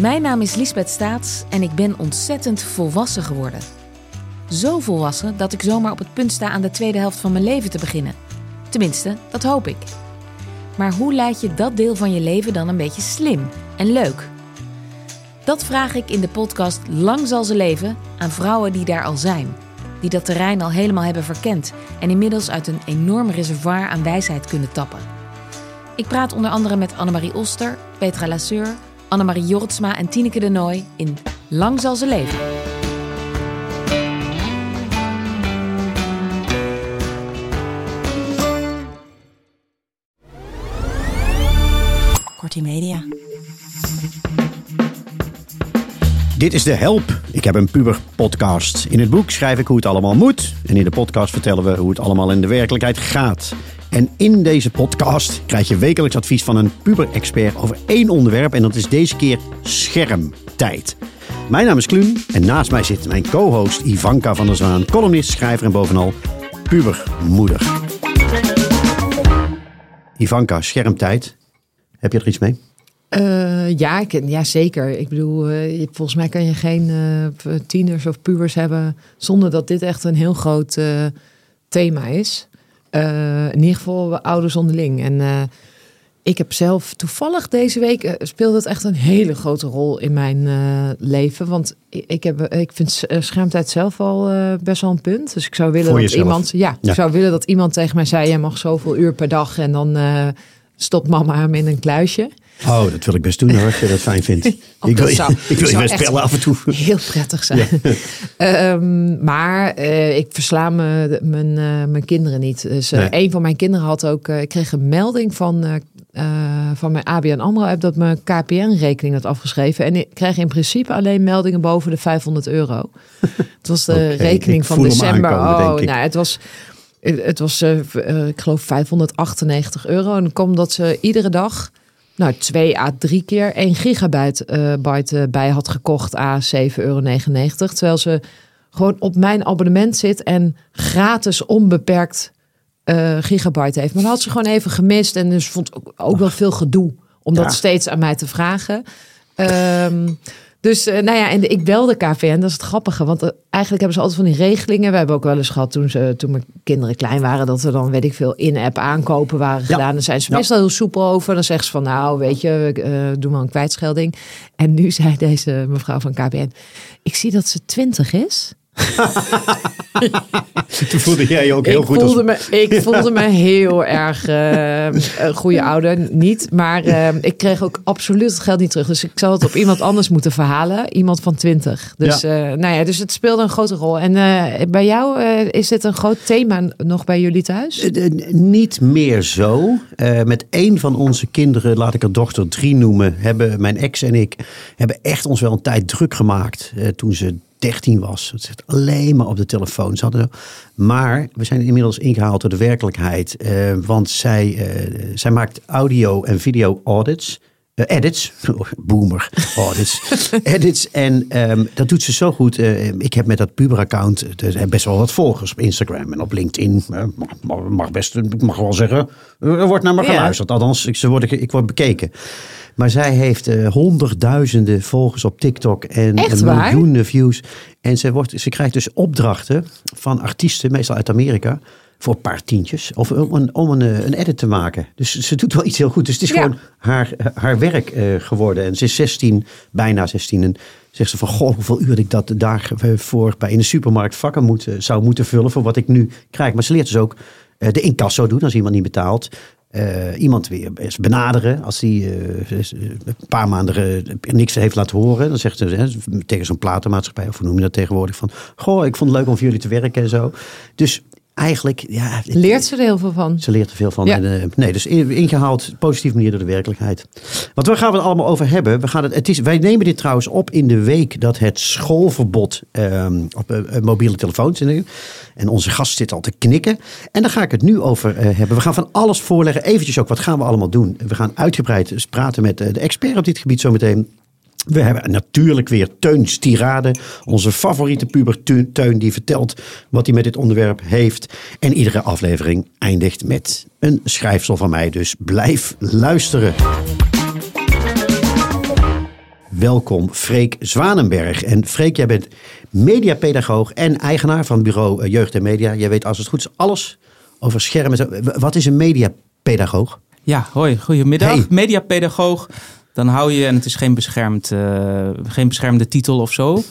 Mijn naam is Lisbeth Staats en ik ben ontzettend volwassen geworden. Zo volwassen dat ik zomaar op het punt sta aan de tweede helft van mijn leven te beginnen. Tenminste, dat hoop ik. Maar hoe leid je dat deel van je leven dan een beetje slim en leuk? Dat vraag ik in de podcast Lang zal ze leven aan vrouwen die daar al zijn. Die dat terrein al helemaal hebben verkend en inmiddels uit een enorm reservoir aan wijsheid kunnen tappen. Ik praat onder andere met Annemarie Oster, Petra Lasseur, Anne-Marie Jortsma en Tineke de Nooi in Lang zal ze leven. Kortimedia. Dit is de Help, ik heb een puber podcast. In het boek schrijf ik hoe het allemaal moet. En in de podcast vertellen we hoe het allemaal in de werkelijkheid gaat. En in deze podcast krijg je wekelijks advies van een puber-expert over één onderwerp. En dat is deze keer schermtijd. Mijn naam is Kluun en naast mij zit mijn co-host Yvanka van der Zwaan. Columnist, schrijver en bovenal pubermoeder. Yvanka, schermtijd. Heb je er iets mee? Ja, zeker. Ik bedoel, volgens mij kan je geen tieners of pubers hebben zonder dat dit echt een heel groot thema is. In ieder geval ouders onderling. En ik heb zelf toevallig deze week speelde het echt een hele grote rol in mijn leven. Want ik vind schermtijd zelf al best wel een punt. Dus ik zou willen dat iemand, ik zou willen dat iemand tegen mij zei: jij mag zoveel uur per dag en dan stopt mama hem in een kluisje. Oh, dat wil ik best doen hoor, als je dat fijn vindt. Ik wil je best spellen af en toe. Heel prettig zijn. Ja. Ik versla mijn kinderen niet. Dus een van mijn kinderen had ook... ik kreeg een melding van mijn ABN AMRO-app dat mijn KPN-rekening had afgeschreven. En ik kreeg in principe alleen meldingen boven de €500. Het was de rekening van december. Ik geloof €598. En dan komt dat ze iedere dag... 2 à 3 keer 1 gigabyte bij had gekocht à €7,99. Terwijl ze gewoon op mijn abonnement zit en gratis onbeperkt gigabyte heeft. Maar dat had ze gewoon even gemist. En dus vond ook wel veel gedoe om dat steeds aan mij te vragen. En ik belde KPN, dat is het grappige. Want eigenlijk hebben ze altijd van die regelingen. We hebben ook wel eens gehad toen mijn kinderen klein waren... dat er dan, weet ik veel, in-app aankopen waren gedaan. Dan zijn ze meestal heel soepel over. Dan zeggen ze van, doe maar een kwijtschelding. En nu zei deze mevrouw van KPN... ik zie dat ze 20 is... Toen voelde jij je ook heel goed. Ik voelde me heel erg een goede ouder. Niet, maar ik kreeg ook absoluut het geld niet terug. Dus ik zal het op iemand anders moeten verhalen. Iemand van 20. Dus, dus het speelde een grote rol. En bij jou is dit een groot thema nog bij jullie thuis? Niet meer zo. Met één van onze kinderen, laat ik haar dochter 3 noemen, mijn ex en ik hebben echt ons wel een tijd druk gemaakt toen ze 13 was. Het zit alleen maar op de telefoon. Maar we zijn inmiddels ingehaald door de werkelijkheid. Want zij maakt audio en video audits. Edits. Boomer. Audits. Edits. En dat doet ze zo goed. Ik heb met dat puber-account best wel wat volgers op Instagram en op LinkedIn. Mag wel zeggen, er wordt naar me geluisterd. Althans, ik word bekeken. Maar zij heeft honderdduizenden volgers op TikTok en miljoenen views. En ze krijgt dus opdrachten van artiesten, meestal uit Amerika, voor een paar tientjes. Of om een edit te maken. Dus ze doet wel iets heel goed. Dus het is gewoon haar werk geworden. En ze is 16, bijna 16. En zegt ze van, goh, hoeveel uur ik dat daarvoor in de supermarkt vakken zou moeten vullen voor wat ik nu krijg. Maar ze leert dus ook de incasso doen als iemand niet betaalt. Iemand weer benaderen als hij een paar maanden niks heeft laten horen. Dan zegt ze tegen zo'n platenmaatschappij, of hoe noem je dat tegenwoordig, van goh, ik vond het leuk om voor jullie te werken en zo. Dus eigenlijk... Ja, leert ze er heel veel van? Ze leert er veel van. Ja. Dus ingehaald, positieve manier door de werkelijkheid. Want waar gaan we het allemaal over hebben? Wij nemen dit trouwens op in de week dat het schoolverbod op mobiele telefoons... En onze gast zit al te knikken. En daar ga ik het nu over hebben. We gaan van alles voorleggen. Eventjes ook, wat gaan we allemaal doen? We gaan uitgebreid praten met de expert op dit gebied zometeen. We hebben natuurlijk weer Teun's tirade. Onze favoriete puber Teun die vertelt wat hij met dit onderwerp heeft. En iedere aflevering eindigt met een schrijfsel van mij. Dus blijf luisteren. welkom Freek Zwanenberg. En Freek, jij bent mediapedagoog en eigenaar van bureau Jeugd en Media. Jij weet als het goed is alles over schermen. Wat is een mediapedagoog? Ja, hoi, goedemiddag. Hey. Mediapedagoog, dan hou je, en het is geen beschermde titel of zo.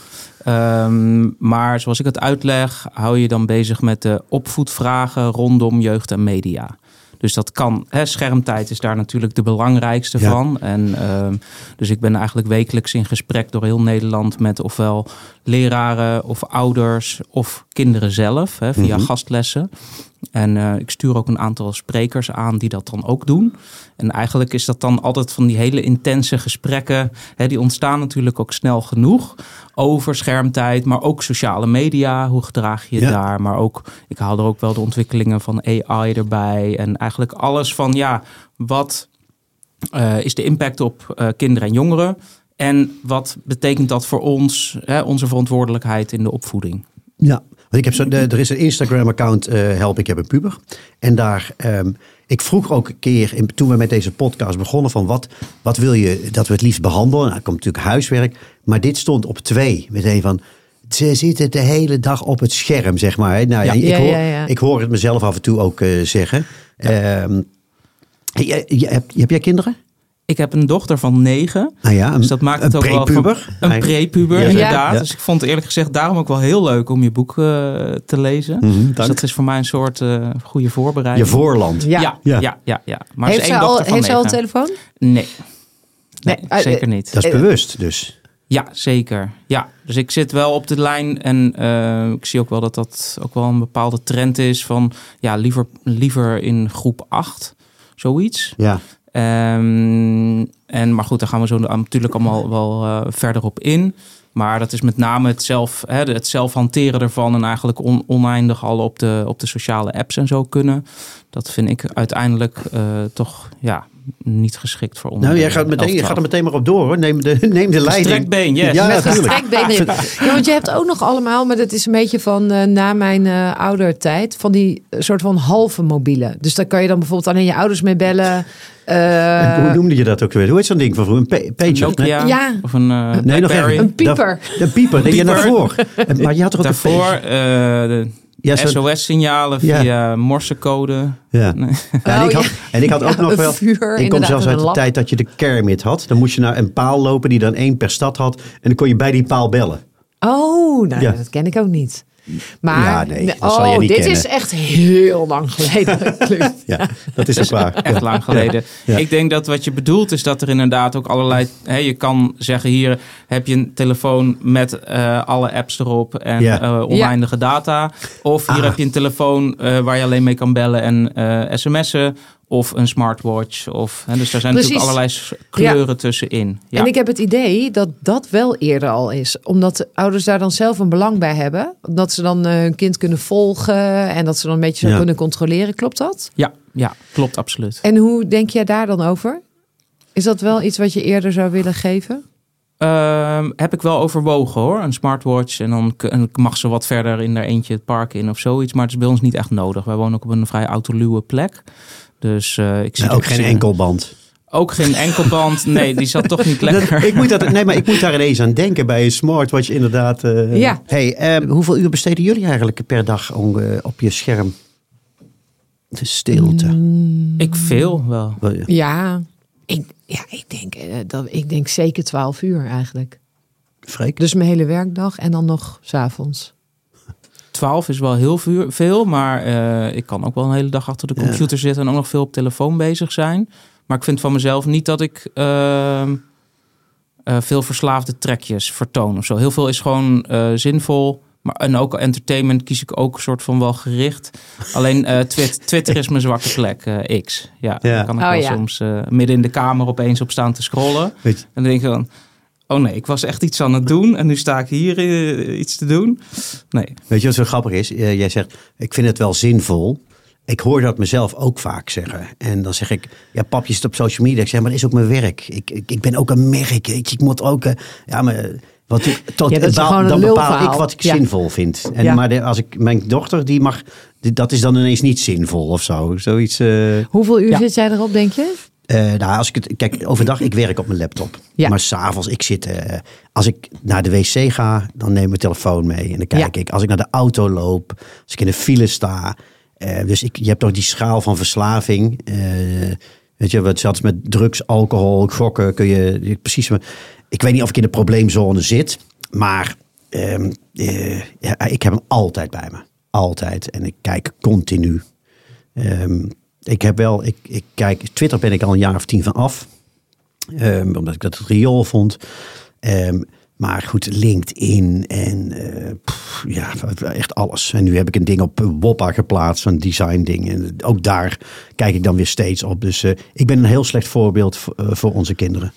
Maar zoals ik het uitleg, hou je dan bezig met de opvoedvragen rondom jeugd en media. Dus dat kan, schermtijd is daar natuurlijk de belangrijkste van. En dus ik ben eigenlijk wekelijks in gesprek door heel Nederland met ofwel leraren of ouders of kinderen zelf, via gastlessen. En ik stuur ook een aantal sprekers aan die dat dan ook doen. En eigenlijk is dat dan altijd van die hele intense gesprekken. Die ontstaan natuurlijk ook snel genoeg. Over schermtijd, maar ook sociale media. Hoe gedraag je daar? Maar ook, ik haal er ook wel de ontwikkelingen van AI erbij. En eigenlijk alles van, wat is de impact op kinderen en jongeren? En wat betekent dat voor ons, onze verantwoordelijkheid in de opvoeding? Ja. Want er is een Instagram-account, help ik heb een puber. En daar, ik vroeg ook een keer, toen we met deze podcast begonnen, van wat wil je dat we het liefst behandelen? Nou, er komt natuurlijk huiswerk, maar dit stond op 2. Meteen van, ze zitten de hele dag op het scherm, zeg maar. Nou, ik hoor het mezelf af en toe ook zeggen. Ja. Heb jij kinderen? Ik heb een dochter van 9. Dus dat maakt het ook wel een prepuber, inderdaad. Ja. Dus ik vond eerlijk gezegd daarom ook wel heel leuk om je boek te lezen. Dus dat is voor mij een soort goede voorbereiding. Je voorland. Ja. Maar heeft ze al een telefoon? Nee, zeker niet. Dat is bewust dus. Ja, zeker. Ja, dus ik zit wel op de lijn en ik zie ook wel dat ook wel een bepaalde trend is van liever in groep 8, zoiets. Ja. Maar goed, daar gaan we zo natuurlijk allemaal wel verder op in. Maar dat is met name het zelf hanteren ervan en eigenlijk oneindig al op de sociale apps en zo kunnen. Dat vind ik uiteindelijk toch niet geschikt voor ons. Nou, je gaat er meteen maar op door, hoor. Neem de leiding. Strekbeen, yes. Ja, met strekbeen. Ja, want je hebt ook nog allemaal, maar dat is een beetje van na mijn oudertijd, van die soort van halve mobiele. Dus daar kan je dan bijvoorbeeld alleen je ouders mee bellen. Hoe noemde je dat ook weer? Hoe heet zo'n ding van vroeger? Een pager? Of een een pieper. Een pieper, denk je naar voren. Maar je had toch ook daarvoor, SOS-signalen via morsecode. Ja. Nee. En ik had ook nog wel... Vuur, ik kom zelfs uit de tijd dat je de Kermit had. Dan moest je naar een paal lopen die dan 1 per stad had. En dan kon je bij die paal bellen. Oh, nou dat ken ik ook niet. Maar dat zal je niet dit kennen. Is echt heel lang geleden. Dat is ook waar. Echt lang geleden. Ja. Ik denk dat wat je bedoelt is dat er inderdaad ook allerlei... je kan zeggen, hier heb je een telefoon met alle apps erop en oneindige data. Of hier heb je een telefoon waar je alleen mee kan bellen en sms'en. Of een smartwatch. Dus daar zijn natuurlijk allerlei kleuren tussenin. Ja. En ik heb het idee dat dat wel eerder al is. Omdat de ouders daar dan zelf een belang bij hebben. Omdat ze dan hun kind kunnen volgen. En dat ze dan een beetje kunnen controleren. Klopt dat? Ja, klopt absoluut. En hoe denk jij daar dan over? Is dat wel iets wat je eerder zou willen geven? Heb ik wel overwogen, hoor. Een smartwatch. En dan mag ze wat verder in haar eentje het park in of zoiets. Maar het is bij ons niet echt nodig. Wij wonen ook op een vrij autoluwe plek. Dus ik zie ook geen enkelband. Ook geen enkelband. Nee, die zat toch niet lekker. Ik moet daar ineens aan denken bij een smartwatch, inderdaad. Hey, hoeveel uur besteden jullie eigenlijk per dag op je scherm? De stilte. Ik veel wel. Ik denk zeker 12 uur eigenlijk. Freek? Dus mijn hele werkdag en dan nog 's avonds. 12 is wel heel veel, maar ik kan ook wel een hele dag achter de computer zitten en ook nog veel op telefoon bezig zijn. Maar ik vind van mezelf niet dat ik veel verslaafde trekjes vertoon of zo. Heel veel is gewoon zinvol. En ook entertainment kies ik ook soort van wel gericht. Alleen Twitter is mijn zwakke plek, X. Daar kan ik wel soms midden in de kamer opeens op staan te scrollen. En dan denk ik dan... Oh nee, ik was echt iets aan het doen en nu sta ik hier iets te doen. Nee. Weet je wat zo grappig is? Jij zegt, ik vind het wel zinvol. Ik hoor dat mezelf ook vaak zeggen. En dan zeg ik, pap, je zit op social media. Ik zeg, maar dat is ook mijn werk. Ik ben ook een merk. Ik moet ook... dan bepaal ik wat ik zinvol vind. En, maar als ik mijn dochter, die mag... Dat is dan ineens niet zinvol of zo. Zoiets, hoeveel uur zit jij erop, denk je? Overdag, ik werk op mijn laptop. Ja. Maar s'avonds, ik zit... als ik naar de wc ga, dan neem ik mijn telefoon mee. En dan kijk ik. Als ik naar de auto loop, als ik in de file sta. Je hebt toch die schaal van verslaving. Weet je, zelfs met drugs, alcohol, gokken kun je precies... Ik weet niet of ik in de probleemzone zit. Maar ik heb hem altijd bij me. Altijd. En ik kijk continu. Ik kijk, Twitter ben ik al een jaar of 10 van af. Omdat ik dat riool vond. Maar goed, LinkedIn echt alles. En nu heb ik een ding op Woppa geplaatst, een design ding. En ook daar kijk ik dan weer steeds op. Dus ik ben een heel slecht voorbeeld voor onze kinderen.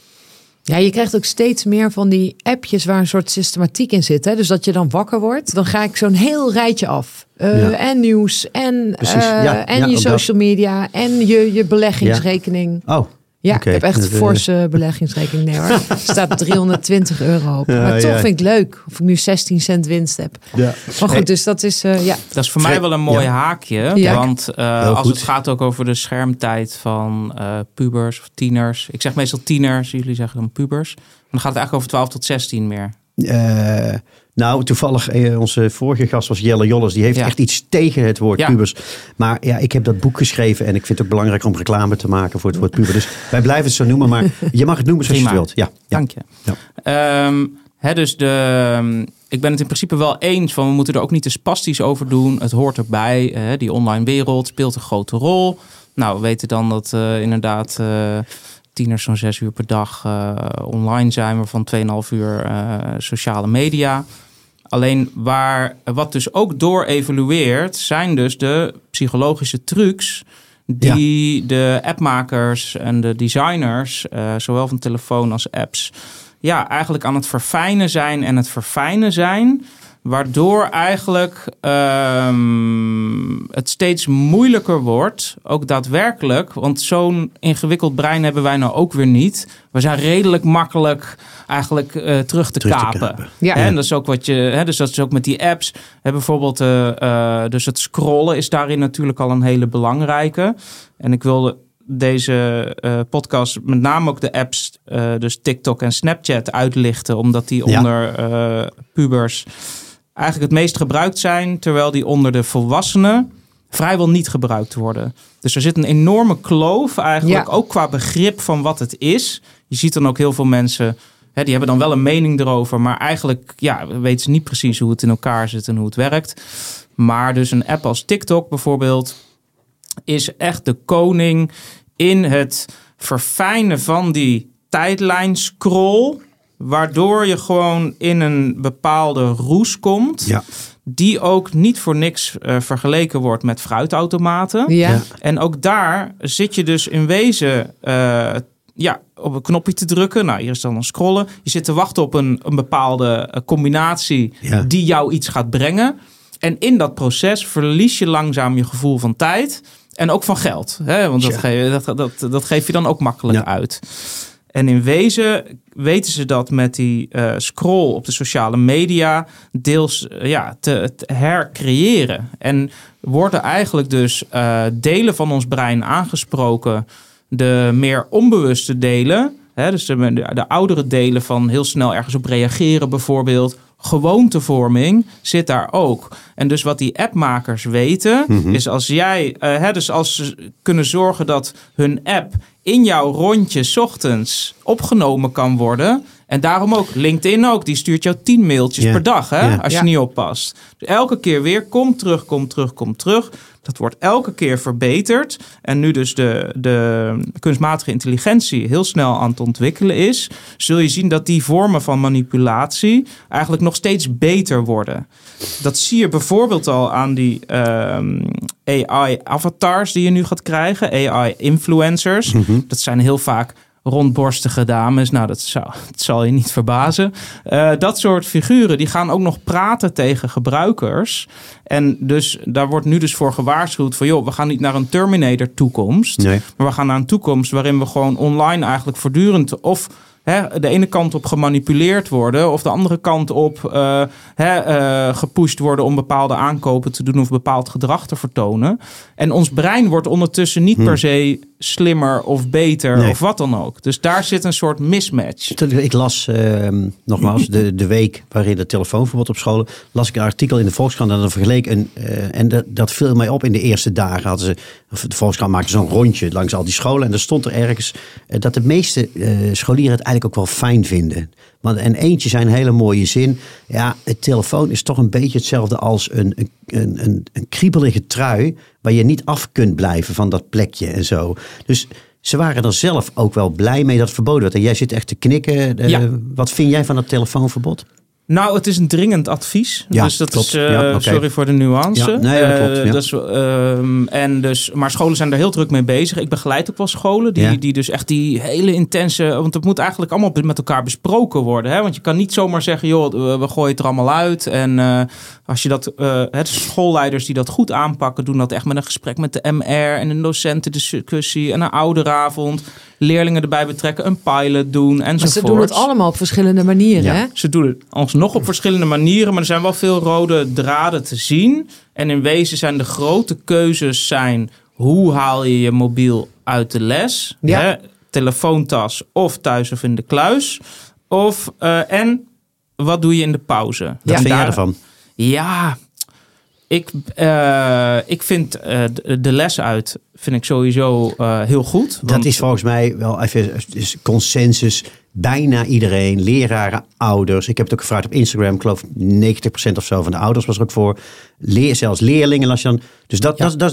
Ja, je krijgt ook steeds meer van die appjes waar een soort systematiek in zit. Hè? Dus dat je dan wakker wordt, dan ga ik zo'n heel rijtje af. En nieuws, en je social media, en je beleggingsrekening. Ja. Oh, ja, okay. Ik heb echt een forse beleggingsrekening. Nee hoor, er staat €320 op. Maar toch vind ik leuk of ik nu 16 cent winst heb. Ja. Maar goed, dus dat is... Dat is voor mij wel een mooi haakje. Ja. Want als het gaat ook over de schermtijd van pubers of tieners. Ik zeg meestal tieners, jullie zeggen dan pubers. Maar dan gaat het eigenlijk over 12 tot 16 meer. Toevallig onze vorige gast was Jelle Jolles. Die heeft echt iets tegen het woord pubers. Maar ik heb dat boek geschreven. En ik vind het ook belangrijk om reclame te maken voor het woord puber. Dus wij blijven het zo noemen. Maar je mag het noemen zoals je wilt. Ja, dank je. Ja. Ik ben het in principe wel eens van... we moeten er ook niet te spastisch over doen. Het hoort erbij. Die online wereld speelt een grote rol. Nou, we weten dan dat inderdaad... tieners zo'n 6 uur per dag online zijn... waarvan 2,5 uur sociale media... Alleen wat dus ook door evolueert, zijn dus de psychologische trucs die de appmakers en de designers, zowel van telefoon als apps, eigenlijk aan het verfijnen zijn waardoor eigenlijk het steeds moeilijker wordt, ook daadwerkelijk. Want zo'n ingewikkeld brein hebben wij nou ook weer niet. We zijn redelijk makkelijk eigenlijk terug te kapen. Ja. En dat is ook wat je... dus dat is ook met die apps. Bijvoorbeeld dus het scrollen is daarin natuurlijk al een hele belangrijke. En ik wilde deze podcast met name ook de apps, dus TikTok en Snapchat, uitlichten. Omdat die onder pubers... eigenlijk het meest gebruikt zijn, terwijl die onder de volwassenen vrijwel niet gebruikt worden. Dus er zit een enorme kloof eigenlijk, ook qua begrip van wat het is. Je ziet dan ook heel veel mensen, die hebben dan wel een mening erover, maar eigenlijk weten ze niet precies hoe het in elkaar zit en hoe het werkt. Maar dus een app als TikTok bijvoorbeeld is echt de koning in het verfijnen van die tijdlijn scroll... waardoor je gewoon in een bepaalde roes komt... die ook niet voor niks vergeleken wordt met fruitautomaten. Ja. En ook daar zit je dus in wezen op een knopje te drukken. Nou, hier is dan scrollen. Je zit te wachten op een bepaalde combinatie die jou iets gaat brengen. En in dat proces verlies je langzaam je gevoel van tijd... en ook van geld. Hè? Want dat geef je dan ook makkelijk uit. En in wezen weten ze dat met die scroll op de sociale media deels te hercreëren. En worden eigenlijk dus delen van ons brein aangesproken. De meer onbewuste delen, dus de oudere delen van heel snel ergens op reageren bijvoorbeeld. Gewoontevorming zit daar ook. En dus wat die appmakers weten... Mm-hmm. is als jij... dus als ze kunnen zorgen dat hun app... in jouw rondje ochtends opgenomen kan worden... en daarom ook LinkedIn ook. Die stuurt jou 10 mailtjes per dag, hè, als je niet oppast. Dus elke keer weer kom terug. Dat wordt elke keer verbeterd. En nu dus de kunstmatige intelligentie heel snel aan het ontwikkelen is... zul je zien dat die vormen van manipulatie eigenlijk nog steeds beter worden. Dat zie je bijvoorbeeld al aan die AI-avatars die je nu gaat krijgen. AI-influencers. Mm-hmm. Dat zijn heel vaak... rondborstige dames, nou dat zal je niet verbazen. Dat soort figuren, die gaan ook nog praten tegen gebruikers. En dus daar wordt nu dus voor gewaarschuwd van... joh, we gaan niet naar een Terminator-toekomst. Nee. Maar we gaan naar een toekomst waarin we gewoon online eigenlijk voortdurend... of de ene kant op gemanipuleerd worden... of de andere kant op gepusht worden om bepaalde aankopen te doen... of bepaald gedrag te vertonen. En ons brein wordt ondertussen niet per se... slimmer of beter of wat dan ook. Dus daar zit een soort mismatch. Ik las nogmaals de week waarin het telefoonverbod op scholen, las ik een artikel in de Volkskrant en dan vergeleek een en dat viel mij op in de eerste dagen. Hadden ze, de Volkskrant maakte zo'n rondje langs al die scholen en er stond er ergens dat de meeste scholieren het eigenlijk ook wel fijn vinden. En eentje zei een hele mooie zin. Ja, het telefoon is toch een beetje hetzelfde als een kriebelige trui waar je niet af kunt blijven van dat plekje en zo. Dus ze waren er zelf ook wel blij mee dat het verboden werd. En jij zit echt te knikken. Ja. Wat vind jij van dat telefoonverbod? Nou, het is een dringend advies. Ja, dus dat klopt. Is, okay. Sorry voor de nuance. Ja, nee, dat klopt. Ja. Dus, en dus, maar scholen zijn daar heel druk mee bezig. Ik begeleid ook wel scholen die dus echt die hele intense... Want het moet eigenlijk allemaal met elkaar besproken worden. Hè? Want je kan niet zomaar zeggen, joh, we gooien het er allemaal uit. En als je dat... schoolleiders die dat goed aanpakken, doen dat echt met een gesprek met de MR en een docentendiscussie en een ouderavond. Leerlingen erbij betrekken, een pilot doen enzovoort. Maar ze doen het allemaal op verschillende manieren, hè? Ze doen het alsnog op verschillende manieren, maar er zijn wel veel rode draden te zien. En in wezen zijn de grote keuzes zijn, hoe haal je je mobiel uit de les? Ja. Hè? Telefoontas of thuis of in de kluis. Of, en wat doe je in de pauze? Wat vind jij ervan? Ja, ik vind de les uit vind ik sowieso heel goed. Want dat is volgens mij wel even consensus. Bijna iedereen, leraren, ouders. Ik heb het ook gevraagd op Instagram. Ik geloof 90% of zo van de ouders was er ook voor. Zelfs leerlingen las je dan. Dus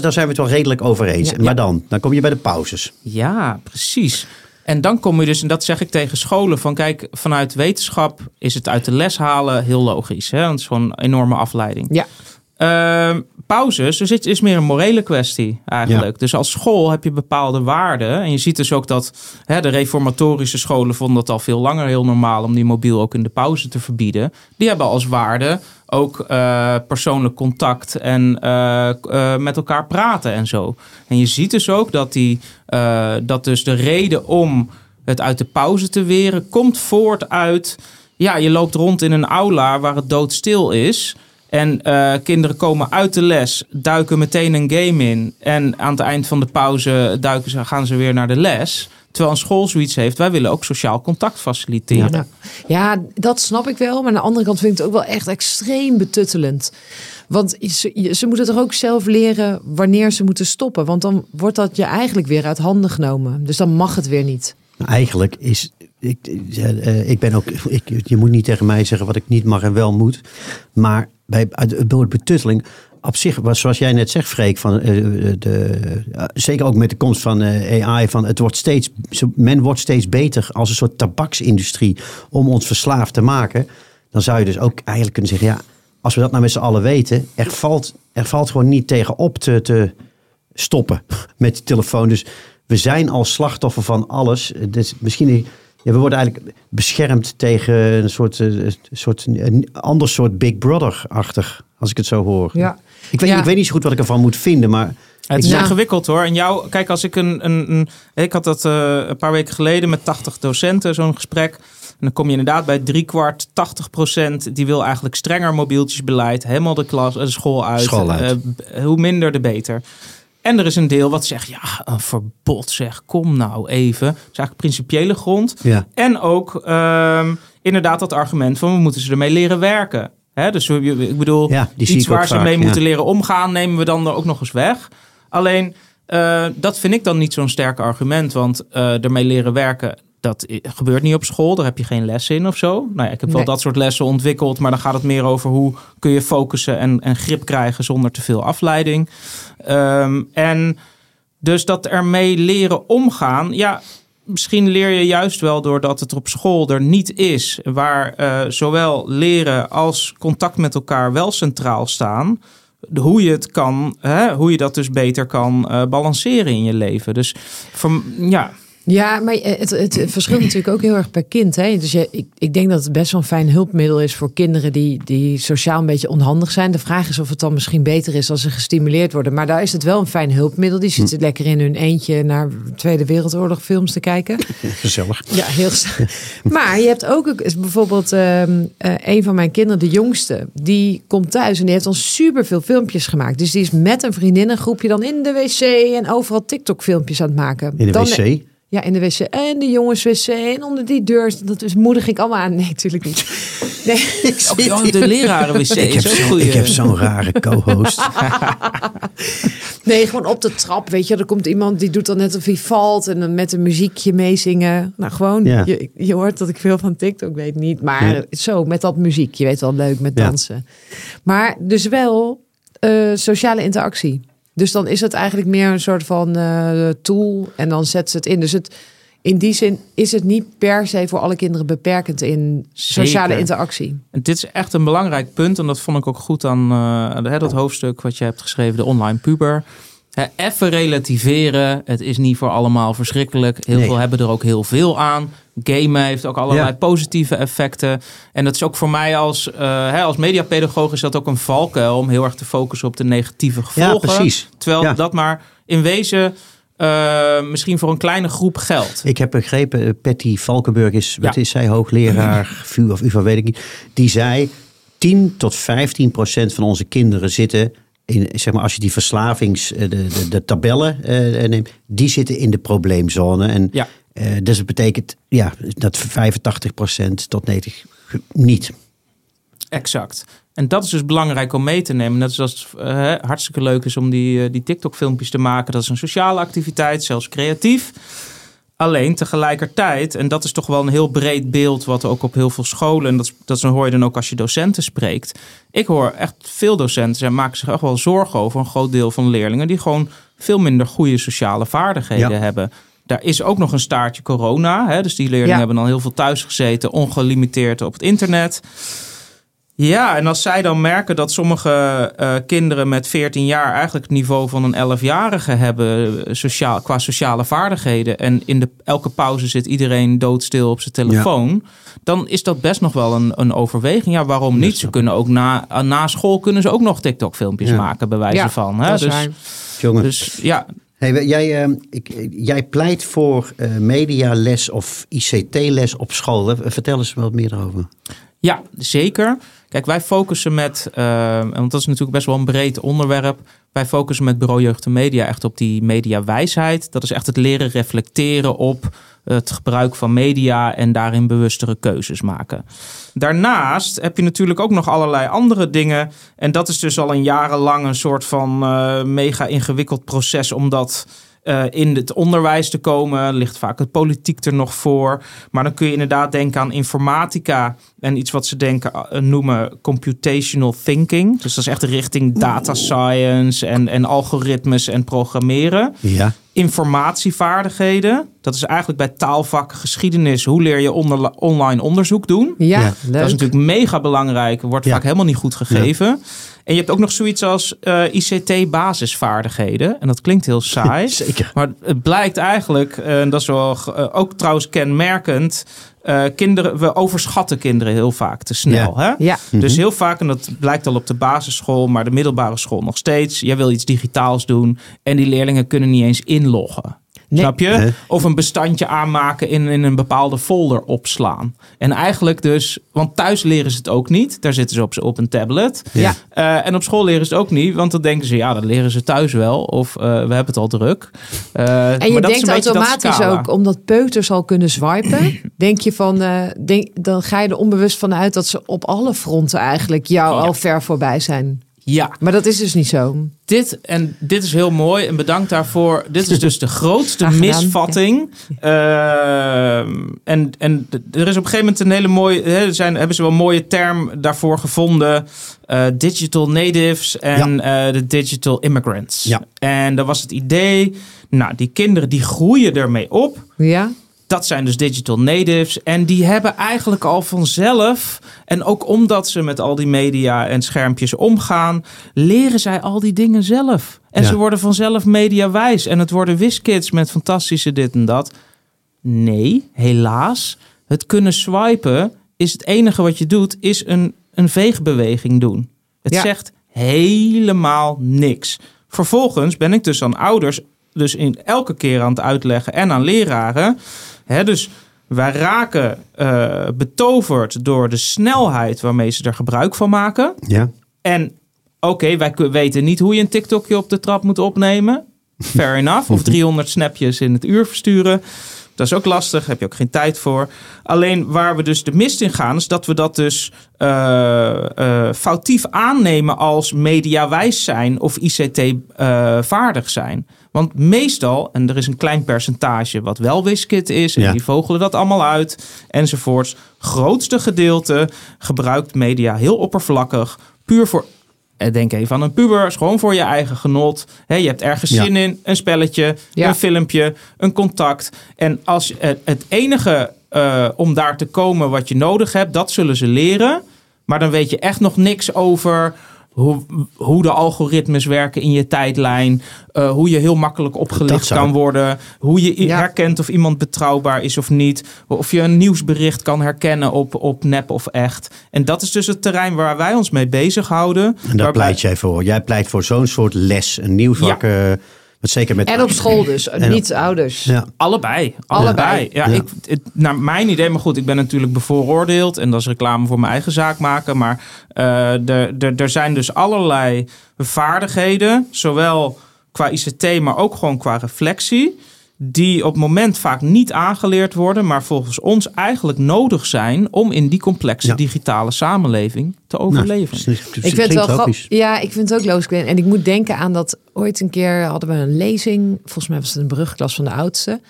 daar zijn we het wel redelijk over eens. Ja, maar dan kom je bij de pauzes. Ja, precies. En dan kom je dus, en dat zeg ik tegen scholen, van kijk, vanuit wetenschap is het uit de les halen heel logisch. Hè? Want het is gewoon een enorme afleiding. Ja. Pauzes, dus het is meer een morele kwestie eigenlijk. Ja. Dus als school heb je bepaalde waarden. En je ziet dus ook dat de reformatorische scholen vonden dat al veel langer heel normaal om die mobiel ook in de pauze te verbieden. Die hebben als waarde ook persoonlijk contact en met elkaar praten en zo. En je ziet dus ook dat dat dus de reden om het uit de pauze te weren komt voort uit, je loopt rond in een aula waar het doodstil is. En kinderen komen uit de les, duiken meteen een game in. En aan het eind van de pauze gaan ze weer naar de les. Terwijl een school zoiets heeft, wij willen ook sociaal contact faciliteren. Ja, dat snap ik wel. Maar aan de andere kant vind ik het ook wel echt extreem betuttelend. Want ze moeten toch ook zelf leren wanneer ze moeten stoppen. Want dan wordt dat je eigenlijk weer uit handen genomen. Dus dan mag het weer niet. Eigenlijk is... Ik ben ook... Je moet niet tegen mij zeggen wat ik niet mag en wel moet. Maar... Bij het woord betutteling op zich, zoals jij net zegt, Freek, zeker ook met de komst van AI, men wordt steeds beter als een soort tabaksindustrie om ons verslaafd te maken. Dan zou je dus ook eigenlijk kunnen zeggen, als we dat nou met z'n allen weten, er valt gewoon niet tegen op te stoppen met je telefoon. Dus we zijn al slachtoffer van alles. Dus misschien... Ja, we worden eigenlijk beschermd tegen een ander soort Big Brother-achtig, als ik het zo hoor. Ja. Ik weet niet zo goed wat ik ervan moet vinden, maar... Het is ingewikkeld hoor. En kijk, als ik ik had dat een paar weken geleden met 80 docenten, zo'n gesprek. En dan kom je inderdaad bij 3/4, 80%. Die wil eigenlijk strenger mobieltjesbeleid. Helemaal de school uit. Hoe minder, de beter. En er is een deel wat zegt, een verbod zeg, kom nou even. Dat is eigenlijk principiële grond. Ja. En ook inderdaad dat argument van we moeten ze ermee leren werken. Hè? Dus ik bedoel, iets waar ze mee moeten leren omgaan, nemen we dan er ook nog eens weg. Alleen, dat vind ik dan niet zo'n sterk argument. Want ermee leren werken, dat gebeurt niet op school. Daar heb je geen lessen in of zo. Nou ja, ik heb wel dat soort lessen ontwikkeld. Maar dan gaat het meer over hoe kun je focussen en grip krijgen zonder te veel afleiding. En dus dat ermee leren omgaan. Ja, misschien leer je juist wel doordat het op school er niet is. Waar zowel leren als contact met elkaar wel centraal staan. Hoe je het kan, hoe je dat dus beter kan balanceren in je leven. Dus Ja, maar het verschilt natuurlijk ook heel erg per kind. Hè? Dus ik denk dat het best wel een fijn hulpmiddel is voor kinderen die sociaal een beetje onhandig zijn. De vraag is of het dan misschien beter is als ze gestimuleerd worden. Maar daar is het wel een fijn hulpmiddel. Die zitten lekker in hun eentje naar Tweede Wereldoorlog films te kijken. Gezellig. Ja, heel gezellig. Maar je hebt ook is bijvoorbeeld een van mijn kinderen, de jongste, die komt thuis en die heeft al superveel filmpjes gemaakt. Dus die is met een vriendin een groepje dan in de wc en overal TikTok filmpjes aan het maken. In de wc? Ja, in de wc en de jongenswc en onder die deur. Dat dus moedig ik allemaal aan. Nee, natuurlijk niet. Nee. Ook de lerarenwc. Ik heb zo'n rare co-host. Nee, gewoon op de trap. Weet je, er komt iemand die doet dan net of hij valt. En dan met een muziekje meezingen. Nou, gewoon. Ja. Je hoort dat ik veel van TikTok weet niet. Maar ja. Zo, met dat muziek. Je weet wel, leuk met dansen. Ja. Maar dus wel sociale interactie. Dus dan is het eigenlijk meer een soort van tool en dan zet ze het in. Dus in die zin is het niet per se voor alle kinderen beperkend in sociale interactie. En dit is echt een belangrijk punt en dat vond ik ook goed aan dat hoofdstuk wat je hebt geschreven, de online puber. Even relativeren, het is niet voor allemaal verschrikkelijk. Heel veel hebben er ook heel veel aan. Gamen heeft ook allerlei positieve effecten. En dat is ook voor mij als mediapedagoog is dat ook een valkuil om heel erg te focussen op de negatieve gevolgen. Ja, precies. Terwijl dat maar in wezen misschien voor een kleine groep geldt. Ik heb begrepen, Patty Valkenburg is zij hoogleraar, VU of UvA, weet ik niet. Die zei 10% tot 15% van onze kinderen zitten in, zeg maar, als je die de tabellen neemt, die zitten in de probleemzone. En dus het betekent dat 85% tot 90% niet. Exact. En dat is dus belangrijk om mee te nemen. Dat is als het hartstikke leuk is om die TikTok-filmpjes te maken. Dat is een sociale activiteit, zelfs creatief. Alleen tegelijkertijd, en dat is toch wel een heel breed beeld wat ook op heel veel scholen, en dat hoor je dan ook als je docenten spreekt. Ik hoor echt veel docenten maken zich echt wel zorgen over een groot deel van leerlingen die gewoon veel minder goede sociale vaardigheden hebben. Daar is ook nog een staartje corona. Hè? Dus die leerlingen hebben dan heel veel thuis gezeten, ongelimiteerd op het internet. Ja, en als zij dan merken dat sommige kinderen met 14 jaar eigenlijk het niveau van een 11-jarige hebben qua sociale vaardigheden en in elke pauze zit iedereen doodstil op zijn telefoon, dan is dat best nog wel een overweging. Ja, waarom niet? Ze kunnen ook na school kunnen ze ook nog TikTok-filmpjes maken, bij wijze van. Hè? Dus ja. Hey, jij pleit voor mediales of ICT-les op school. Hè? Vertel eens wat meer over. Ja, zeker. Kijk, wij focussen want dat is natuurlijk best wel een breed onderwerp. Wij focussen met bureau Jeugd en Media echt op die mediawijsheid. Dat is echt het leren reflecteren op het gebruik van media en daarin bewustere keuzes maken. Daarnaast heb je natuurlijk ook nog allerlei andere dingen. En dat is dus al een jarenlang een soort van mega ingewikkeld proces om dat in het onderwijs te komen. Ligt vaak het politiek er nog voor. Maar dan kun je inderdaad denken aan informatica en iets wat ze noemen computational thinking. Dus dat is echt richting data science en algoritmes en programmeren. Ja. Informatievaardigheden. Dat is eigenlijk bij taalvakken geschiedenis. Hoe leer je online onderzoek doen? Ja, ja. Dat is natuurlijk mega belangrijk. Wordt vaak helemaal niet goed gegeven. Ja. En je hebt ook nog zoiets als ICT-basisvaardigheden. En dat klinkt heel saai. Zeker. Maar het blijkt eigenlijk, en dat is wel ook trouwens kenmerkend, we overschatten kinderen heel vaak te snel. Ja. Hè? Ja. Mm-hmm. Dus heel vaak, en dat blijkt al op de basisschool, maar de middelbare school nog steeds. Jij wil iets digitaals doen en die leerlingen kunnen niet eens inloggen. Nee. Snap je? Nee. Of een bestandje aanmaken in een bepaalde folder opslaan. En eigenlijk dus, want thuis leren ze het ook niet. Daar zitten ze op een tablet. Ja. En op school leren ze het ook niet. Want dan denken ze, dat leren ze thuis wel. Of we hebben het al druk. En je denkt automatisch ook, omdat peuters al kunnen swipen. Dan ga je er onbewust van uit dat ze op alle fronten eigenlijk jou al ver voorbij zijn. Ja. Maar dat is dus niet zo. Dit is heel mooi en bedankt daarvoor. Dit is dus de grootste misvatting. Ja. En er is op een gegeven moment een hele mooie, hebben ze wel een mooie term daarvoor gevonden. Digital natives en de digital immigrants. Ja. En dat was het idee. Nou, die kinderen die groeien ermee op. Ja. Dat zijn dus digital natives. En die hebben eigenlijk al vanzelf, en ook omdat ze met al die media en schermpjes omgaan, leren zij al die dingen zelf. En ze worden vanzelf mediawijs. En het worden wiskids met fantastische dit en dat. Nee, helaas. Het kunnen swipen is het enige wat je doet, is een veegbeweging doen. Het zegt helemaal niks. Vervolgens ben ik dus aan ouders dus in elke keer aan het uitleggen en aan leraren. Hè, dus wij raken betoverd door de snelheid waarmee ze er gebruik van maken. Ja. En oké, wij weten niet hoe je een TikTokje op de trap moet opnemen. Fair enough. Of 300 snapjes in het uur versturen. Dat is ook lastig. Daar heb je ook geen tijd voor. Alleen waar we dus de mist in gaan, is dat we dat dus foutief aannemen als mediawijs zijn of ICT-vaardig zijn. Want meestal, en er is een klein percentage wat wel wiskit is, en die vogelen dat allemaal uit, enzovoorts. Grootste gedeelte gebruikt media heel oppervlakkig, puur voor, denk even aan een puber, is gewoon voor je eigen genot. Hey, je hebt ergens zin in, een spelletje, een filmpje, een contact. En als het enige om daar te komen wat je nodig hebt, dat zullen ze leren. Maar dan weet je echt nog niks over hoe de algoritmes werken in je tijdlijn. Hoe je heel makkelijk opgelicht kan worden. Hoe je herkent of iemand betrouwbaar is of niet. Of je een nieuwsbericht kan herkennen op nep of echt. En dat is dus het terrein waar wij ons mee bezighouden. En daar pleit jij voor. Jij pleit voor zo'n soort les. Een nieuw vak. Zeker met en op school dus, niet ouders. Ja. Allebei. Ja. Ja. Ik, naar mijn idee, maar goed, ik ben natuurlijk bevooroordeeld. En dat is reclame voor mijn eigen zaak maken. Maar er zijn dus allerlei vaardigheden. Zowel qua ICT, maar ook gewoon qua reflectie. Die op het moment vaak niet aangeleerd worden. Maar volgens ons eigenlijk nodig zijn om in die complexe digitale samenleving te overleven. Nou, ik vind het wel grappig. Ja, ik vind het ook logisch. En ik moet denken aan dat ooit een keer hadden we een lezing. Volgens mij was het een brugklas van de oudste.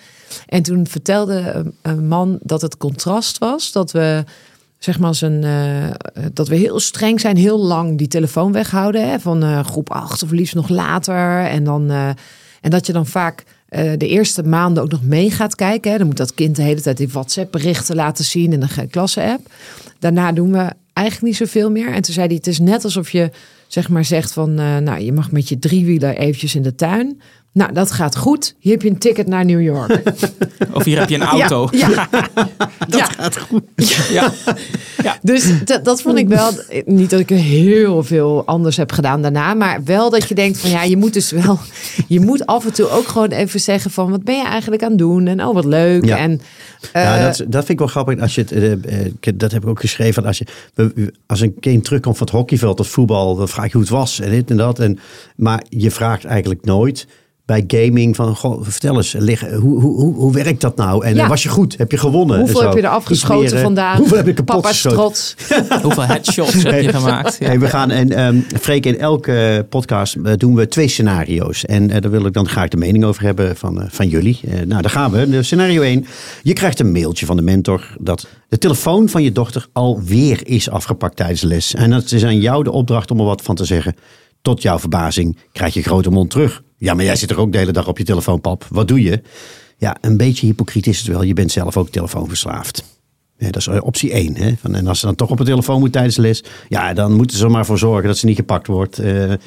En toen vertelde een man dat het contrast was. Dat we zeg maar dat we heel streng zijn. Heel lang die telefoon weghouden. Hè, van groep 8 of liefst nog later. En dan en dat je dan vaak de eerste maanden ook nog mee gaat kijken. Hè. Dan moet dat kind de hele tijd die WhatsApp-berichten laten zien en een klasse-app. Daarna doen we eigenlijk niet zoveel meer. En toen zei hij, het is net alsof je zeg maar zegt van, nou, je mag met je driewieler eventjes in de tuin. Nou, dat gaat goed. Hier heb je een ticket naar New York. Of hier heb je een auto. Ja. Dat gaat goed. Ja. Dus dat vond ik wel, niet dat ik heel veel anders heb gedaan daarna, maar wel dat je denkt van, ja, je moet dus wel, je moet af en toe ook gewoon even zeggen van, wat ben je eigenlijk aan het doen? En oh, wat leuk. Ja, en, dat vind ik wel grappig. Als je het, dat heb ik ook geschreven. Als een kind terugkomt van het hockeyveld of voetbal, dan vraag je hoe het was en dit en dat. Maar je vraagt eigenlijk nooit bij gaming van, goh, vertel eens, hoe werkt dat nou? En was je goed? Heb je gewonnen? Hoeveel heb je er afgeschoten vandaag? Hoeveel heb ik kapot geschoten? Papa is trots. Hoeveel headshots heb je gemaakt? Ja. Hey, we gaan, Freek, in elke podcast doen we 2 scenario's. En daar wil ik dan graag de mening over hebben van jullie. Nou, daar gaan we. Scenario 1. Je krijgt een mailtje van de mentor dat de telefoon van je dochter alweer is afgepakt tijdens les. En dat is aan jou de opdracht om er wat van te zeggen. Tot jouw verbazing krijg je grote mond terug. Ja, maar jij zit er ook de hele dag op je telefoon, pap. Wat doe je? Ja, een beetje hypocriet is het wel. Je bent zelf ook telefoonverslaafd. Ja, dat is optie 1. Hè? En als ze dan toch op de telefoon moet tijdens les, ja, dan moeten ze er maar voor zorgen dat ze niet gepakt wordt. Er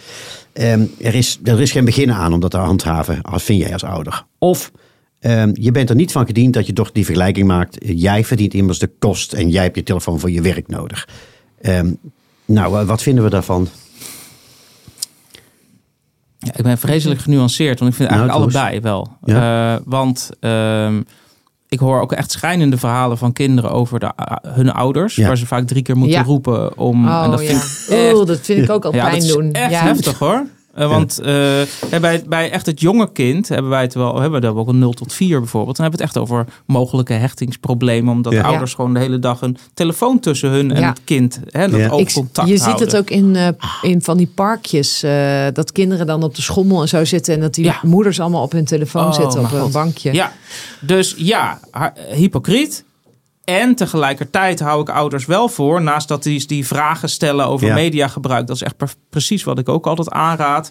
is geen begin aan om dat te handhaven, vind jij als ouder. Of je bent er niet van gediend dat je toch die vergelijking maakt. Jij verdient immers de kost en jij hebt je telefoon voor je werk nodig. Nou, wat vinden we daarvan? Ja, ik ben vreselijk genuanceerd, want ik vind eigenlijk allebei wel. Ja. Want ik hoor ook echt schrijnende verhalen van kinderen over hun ouders. Ja. Waar ze vaak 3 keer moeten roepen. En dat vind ik ook al pijn doen. Dat is echt heftig hoor. Want bij echt het jonge kind hebben wij het wel. Hebben we ook een 0 tot 4 bijvoorbeeld. Dan hebben we het echt over mogelijke hechtingsproblemen. Omdat ouders gewoon de hele dag een telefoon tussen hun en het kind. Hè, dat oogcontact je houden. Ziet het ook in van die parkjes. Dat kinderen dan op de schommel en zo zitten. En dat die moeders allemaal op hun telefoon zitten op een bankje. Ja. Dus hypocriet. En tegelijkertijd hou ik ouders wel voor, naast dat die vragen stellen over mediagebruik. Dat is echt precies wat ik ook altijd aanraad.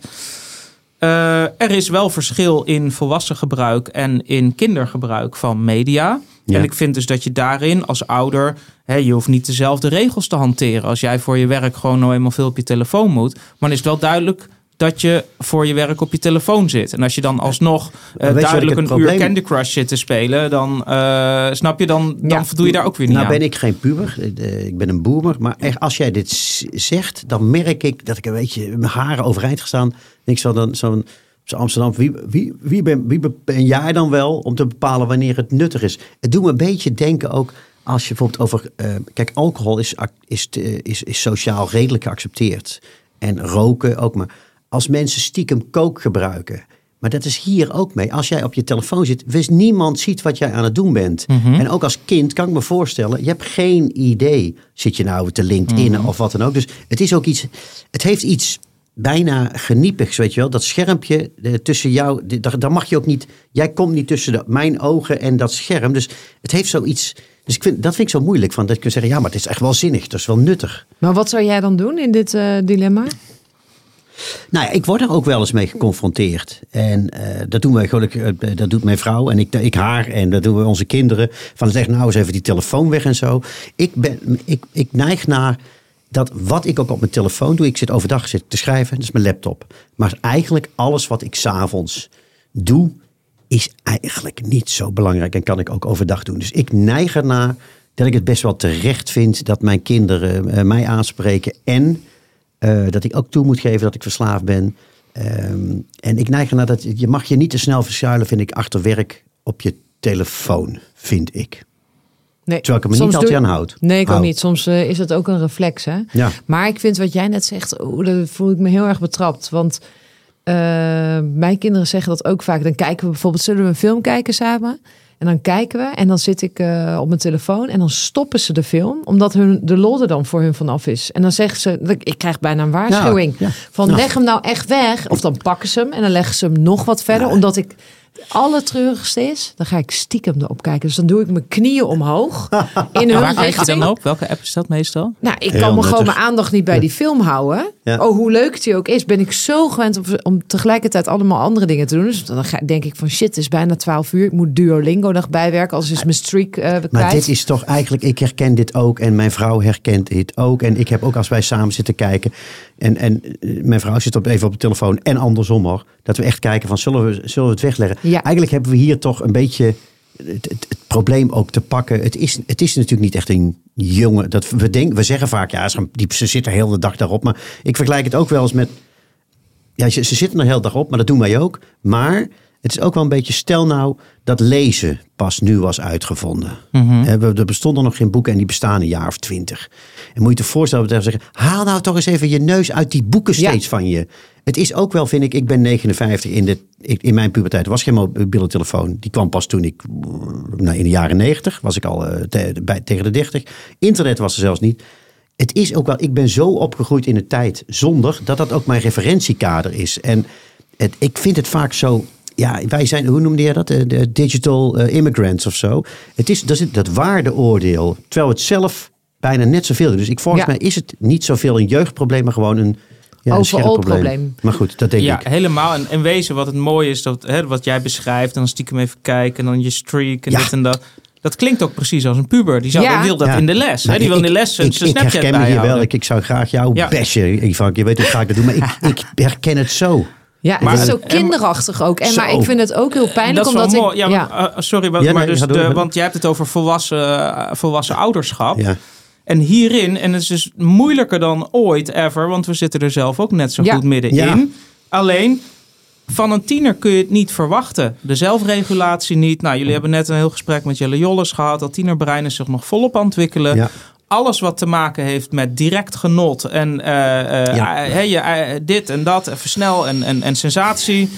Er is wel verschil in volwassen gebruik en in kindergebruik van media. Ja. En ik vind dus dat je daarin als ouder, je hoeft niet dezelfde regels te hanteren. Als jij voor je werk gewoon nou eenmaal veel op je telefoon moet. Maar dan is het wel duidelijk dat je voor je werk op je telefoon zit. En als je dan alsnog duidelijk een probleem... uur Candy Crush zit te spelen, dan snap je, dan voldoe je daar ook weer niet aan. Nou ben ik geen puber, ik ben een boomer. Maar echt, als jij dit zegt, dan merk ik dat ik een beetje mijn haren overeind gestaan. En ik zal dan zo'n... Amsterdam, wie ben jij dan wel om te bepalen wanneer het nuttig is? Het doet me een beetje denken ook als je bijvoorbeeld over... kijk, alcohol is sociaal redelijk geaccepteerd. En roken ook maar. Als mensen stiekem coke gebruiken... Maar dat is hier ook mee. Als jij op je telefoon zit, wist niemand ziet wat jij aan het doen bent. Mm-hmm. En ook als kind kan ik me voorstellen, je hebt geen idee. Zit je nou te LinkedIn of wat dan ook. Dus het is ook iets... Het heeft iets... bijna geniepigs, weet je wel. Dat schermpje tussen jou, daar mag je ook niet... Jij komt niet tussen mijn ogen en dat scherm. Dus het heeft zoiets... Dus dat vind ik zo moeilijk. Van, dat je kunt zeggen, ja, maar het is echt wel zinnig. Dat is wel nuttig. Maar wat zou jij dan doen in dit dilemma? Nou ja, ik word er ook wel eens mee geconfronteerd. En dat doen wij gelukkig. Dat doet mijn vrouw en ik haar. En dat doen we onze kinderen. Van zeg nou eens even die telefoon weg en zo. Ik neig naar... dat wat ik ook op mijn telefoon doe, ik zit overdag te schrijven, dat is mijn laptop. Maar eigenlijk alles wat ik 's avonds doe, is eigenlijk niet zo belangrijk en kan ik ook overdag doen. Dus ik neig ernaar dat ik het best wel terecht vind dat mijn kinderen mij aanspreken en dat ik ook toe moet geven dat ik verslaafd ben. En ik neig ernaar dat je mag je niet te snel verschuilen, vind ik, achter werk op je telefoon, vind ik. Nee, terwijl ik hem niet altijd aan houd. Nee, ik ook niet. Soms is het ook een reflex. Hè? Ja. Maar ik vind wat jij net zegt, daar voel ik me heel erg betrapt. Want mijn kinderen zeggen dat ook vaak. Dan kijken we bijvoorbeeld, zullen we een film kijken samen? En dan kijken we en dan zit ik op mijn telefoon. En dan stoppen ze de film, omdat de lol er dan voor hun vanaf is. En dan zeggen ze, ik krijg bijna een waarschuwing. Ja, ja. Van leg hem nou echt weg. Of dan pakken ze hem en dan leggen ze hem nog wat verder. Ja. Omdat ik... alle treurigste is, dan ga ik stiekem erop kijken. Dus dan doe ik mijn knieën omhoog. In hun waar kijk je dan op? Welke app is dat meestal? Nou, ik kan me gewoon mijn aandacht niet bij die film houden. Ja. Oh, hoe leuk die ook is. Ben ik zo gewend om tegelijkertijd allemaal andere dingen te doen. Dus dan denk ik van shit, het is bijna 12 uur. Ik moet Duolingo nog bijwerken, anders is mijn streak kwijt. Maar dit is toch eigenlijk, ik herken dit ook. En mijn vrouw herkent dit ook. En ik heb ook, als wij samen zitten kijken. En mijn vrouw zit even op de telefoon. En andersom hoor. Dat we echt kijken van, zullen we het wegleggen? Ja. Eigenlijk hebben we hier toch een beetje het probleem ook te pakken. Het is natuurlijk niet echt een jonge... We zeggen vaak, ja, ze zitten heel de dag daarop. Maar ik vergelijk het ook wel eens met... Ja, ze zitten er heel de dag op, maar dat doen wij ook. Maar het is ook wel een beetje... Stel nou dat lezen pas nu was uitgevonden. Mm-hmm. Er bestonden nog geen boeken en die bestaan een jaar of 20. En moet je je voorstellen dat we zeggen... Haal nou toch eens even je neus uit die boeken steeds van je... Het is ook wel, vind ik, ik ben 59 in mijn puberteit. Er was geen mobiele telefoon. Die kwam pas toen ik, nou, in de jaren 90, was ik al tegen de 30. Internet was er zelfs niet. Het is ook wel, ik ben zo opgegroeid in de tijd zonder dat ook mijn referentiekader is. En ik vind het vaak zo, ja, wij zijn, hoe noemde je dat? De digital immigrants of zo. Het is, dat waardeoordeel, terwijl het zelf bijna net zoveel is. Dus volgens mij is het niet zoveel een jeugdprobleem, maar gewoon een... Ja, overal probleem. Maar goed, dat denk ik. Ja, helemaal. En in wezen wat het mooie is, dat, hè, wat jij beschrijft... en dan stiekem even kijken en dan je streak en dit en dat... Dat klinkt ook precies als een puber. Die wil dat in de les. Nou, die wil in de les zijn Snapchat bijhouden. Ik herken me hier wel. Ik zou graag jou bashen, Yvanka. Je weet hoe graag ik dat doe, maar ik herken het zo. Ja, maar het is zo kinderachtig ook. Maar ik vind het ook heel pijnlijk. Dat is omdat mooi. Want jij hebt het over volwassen ouderschap... Ja. En hierin, en het is dus moeilijker dan ooit ever... want we zitten er zelf ook net zo goed middenin. Ja. Alleen, van een tiener kun je het niet verwachten. De zelfregulatie niet. Nou, jullie hebben net een heel gesprek met Jelle Jolles gehad. Dat tienerbrein is zich nog volop aan het ontwikkelen. Ja. Alles wat te maken heeft met direct genot... en dit en dat, even snel en sensatie...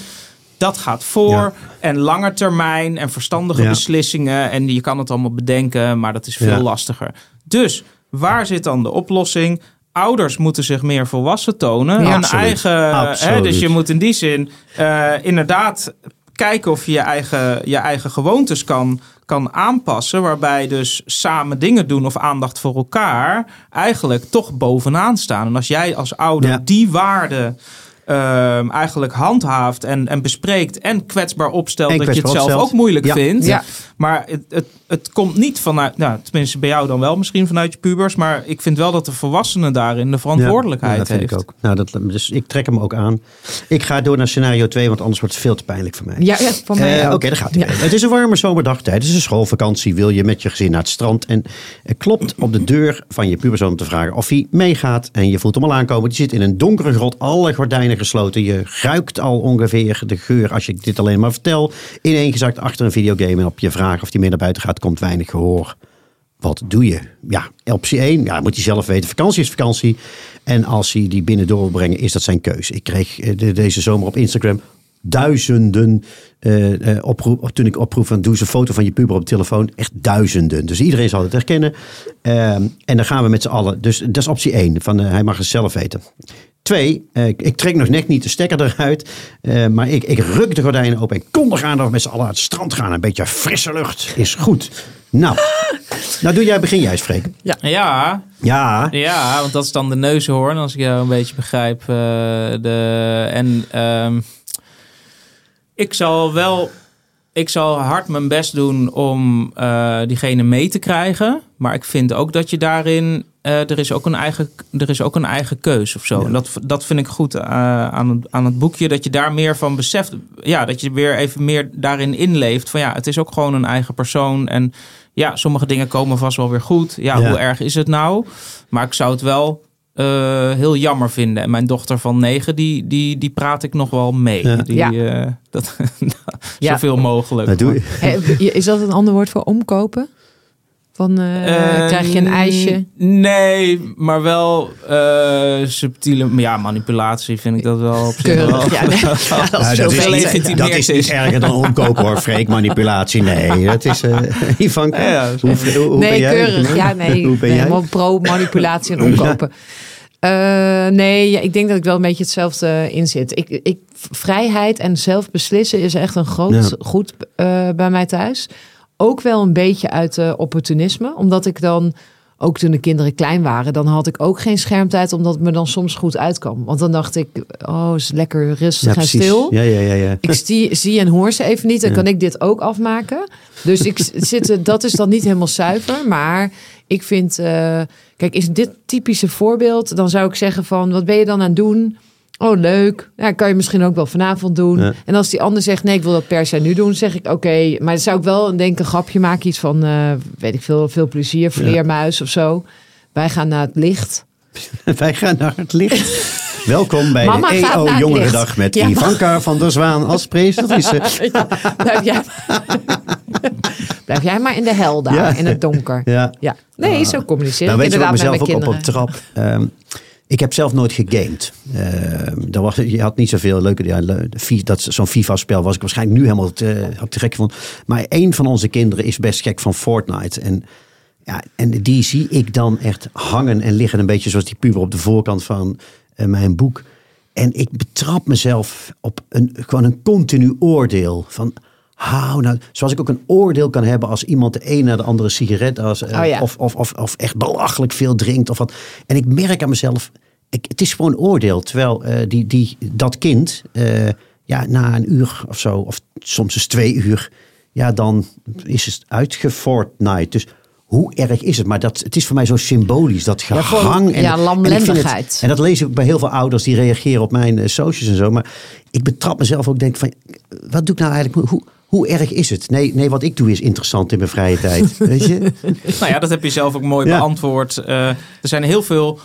Dat gaat voor. Ja. En lange termijn en verstandige beslissingen. En je kan het allemaal bedenken, maar dat is veel lastiger. Dus waar zit dan de oplossing? Ouders moeten zich meer volwassen tonen. Ja, absoluut. Dus je moet in die zin inderdaad kijken of je je eigen gewoontes kan aanpassen. Waarbij dus samen dingen doen of aandacht voor elkaar eigenlijk toch bovenaan staan. En als jij als ouder die waarde... eigenlijk handhaaft en bespreekt en kwetsbaar opstelt... dat je het zelf ook moeilijk vindt. Ja. Maar het komt niet vanuit... Nou, tenminste bij jou dan wel misschien vanuit je pubers... maar ik vind wel dat de volwassenen daarin de verantwoordelijkheid heeft. Vind ik ook. Nou, dus ik trek hem ook aan. Ik ga door naar scenario 2, want anders wordt het veel te pijnlijk voor mij. Ja voor mij ook. Oké, daar gaat hij. Het is een warme zomerdag tijdens een schoolvakantie. Wil je met je gezin naar het strand... en klopt op de deur van je puberzoon te vragen of hij meegaat... en je voelt hem al aankomen. Die zit in een donkere grot, alle gordijnen gesloten. Je ruikt al ongeveer de geur, als ik dit alleen maar vertel... ineengezakt achter een videogame en op je vraag of die meer naar buiten gaat... komt weinig gehoor. Wat doe je? Ja, optie 1, moet hij zelf weten. Vakantie is vakantie. En als hij die binnen door wil brengen, is dat zijn keus. Ik kreeg deze zomer op Instagram... duizenden toen ik oproep van doe eens een foto van je puber op de telefoon. Echt duizenden. Dus iedereen zal het herkennen. En dan gaan we met z'n allen. Dus dat is optie 1. Van, hij mag het zelf weten. 2, ik trek nog net niet de stekker eruit. Maar ik ruk de gordijnen open. En kondig aan dat we met z'n allen aan het strand gaan. Een beetje frisse lucht is goed. Nou begin jij eens, Freek. Ja, want dat is dan de neushoorn. Als ik jou een beetje begrijp. Ik zal hard mijn best doen om diegene mee te krijgen. Maar ik vind ook dat je daarin... Er is ook een eigen keus of zo. Ja. Dat vind ik goed aan het boekje. Dat je daar meer van beseft. Ja, dat je weer even meer daarin inleeft. Van ja, het is ook gewoon een eigen persoon. En ja, sommige dingen komen vast wel weer goed. Ja. Hoe erg is het nou? Maar ik zou het wel... heel jammer vinden. En mijn dochter van 9, die praat ik nog wel mee. Ja. Zoveel mogelijk. Dat doe je. Is dat een ander woord voor omkopen? Van krijg je een ijsje? Nee, maar wel subtiele... Ja, manipulatie vind ik dat wel op zich wel. Ja, nee. Dat is niet erger dan omkopen hoor, Freek. Manipulatie, nee. Dat is... Yvanka, hoe ben jij? Keurig. Ja, nee, hoe ben jij? Helemaal pro-manipulatie en omkopen. Ik denk dat ik wel een beetje hetzelfde in zit. Vrijheid en zelf beslissen is echt een groot goed bij mij thuis. Ook wel een beetje uit opportunisme. Omdat ik dan, ook toen de kinderen klein waren... dan had ik ook geen schermtijd... omdat het me dan soms goed uitkwam. Want dan dacht ik, is lekker rustig en stil. Ja. Ik zie en hoor ze even niet. Dan kan ik dit ook afmaken. Dus dat is dan niet helemaal zuiver. Maar ik vind... kijk, is dit typische voorbeeld... dan zou ik zeggen van, wat ben je dan aan het doen... Oh, leuk. Ja, kan je misschien ook wel vanavond doen. Ja. En als die ander zegt, nee, ik wil dat per se nu doen, zeg ik, oké. Maar dan zou ik wel een grapje maken. Iets van, weet ik veel plezier, vleermuis of zo. Wij gaan naar het licht. Welkom bij Mama de EO Jongerendag met Yvanka van der Zwaan als presentatrice. Blijf jij maar in de hel daar, in het donker. Ja. Nee, zo communiceer ik inderdaad met mijn kinderen. Weet je wat mezelf ook op trap... Ik heb zelf nooit gegamed. Je had niet zoveel leuke... zo'n FIFA-spel was ik waarschijnlijk nu helemaal te gek van. Maar een van onze kinderen is best gek van Fortnite. En die zie ik dan echt hangen en liggen. Een beetje zoals die puber op de voorkant van mijn boek. En ik betrap mezelf op gewoon een continu oordeel van... zoals ik ook een oordeel kan hebben als iemand de een na de andere sigaret of echt belachelijk veel drinkt of wat. En ik merk aan mezelf, het is gewoon een oordeel. Terwijl dat kind na een uur of zo, of soms eens 2 uur, dan is het uitgefortnite. Dus hoe erg is het? Maar het is voor mij zo symbolisch, dat gehang. Lamlendigheid. En dat lees ik bij heel veel ouders die reageren op mijn socials en zo. Maar ik betrap mezelf ook, denk van, wat doe ik nou eigenlijk? Hoe erg is het? Nee, wat ik doe is interessant in mijn vrije tijd. Weet je? Dat heb je zelf ook mooi beantwoord. Er zijn heel veel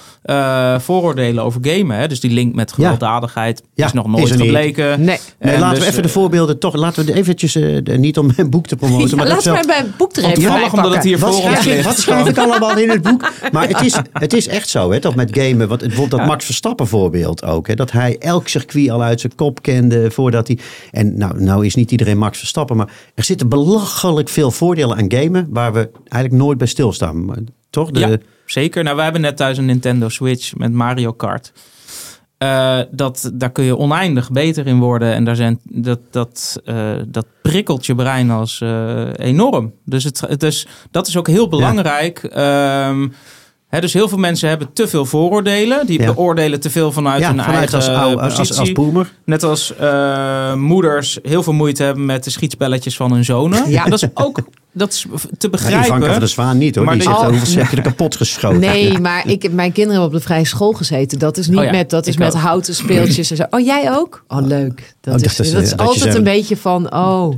vooroordelen over gamen. Hè? Dus die link met gewelddadigheid is nog nooit gebleken. Nee, laten we even de voorbeelden toch... Laten we eventjes niet om mijn boek te promoten. Maar laten we mijn boek er even bij pakken. Omdat het hier voor ons ligt. Wat schrijf ik allemaal in het boek? Maar het is echt zo, hè, dat met gamen... Want bijvoorbeeld dat Max Verstappen voorbeeld ook. Hè, dat hij elk circuit al uit zijn kop kende voordat hij... En nou is niet iedereen Max Verstappen. Maar er zitten belachelijk veel voordelen aan gamen... waar we eigenlijk nooit bij stilstaan. Maar toch? Zeker. We hebben net thuis een Nintendo Switch met Mario Kart. Daar kun je oneindig beter in worden. En daar dat prikkelt je brein als enorm. Dus dat is ook heel belangrijk... He, dus heel veel mensen hebben te veel vooroordelen. Die beoordelen te veel vanuit hun eigen positie. Als boomer. Net als moeders heel veel moeite hebben met de schietspelletjes van hun zonen. Ja. Dat is ook te begrijpen. Ja, Yvanka van der Zwaan niet hoor. Maar die heeft hoeveel zeggen kapot geschoten. Nee, maar ik heb mijn kinderen op de vrije school gezeten. Dat is niet met houten speeltjes en zo. Oh, jij ook? Oh, leuk. Dat is altijd een beetje van, I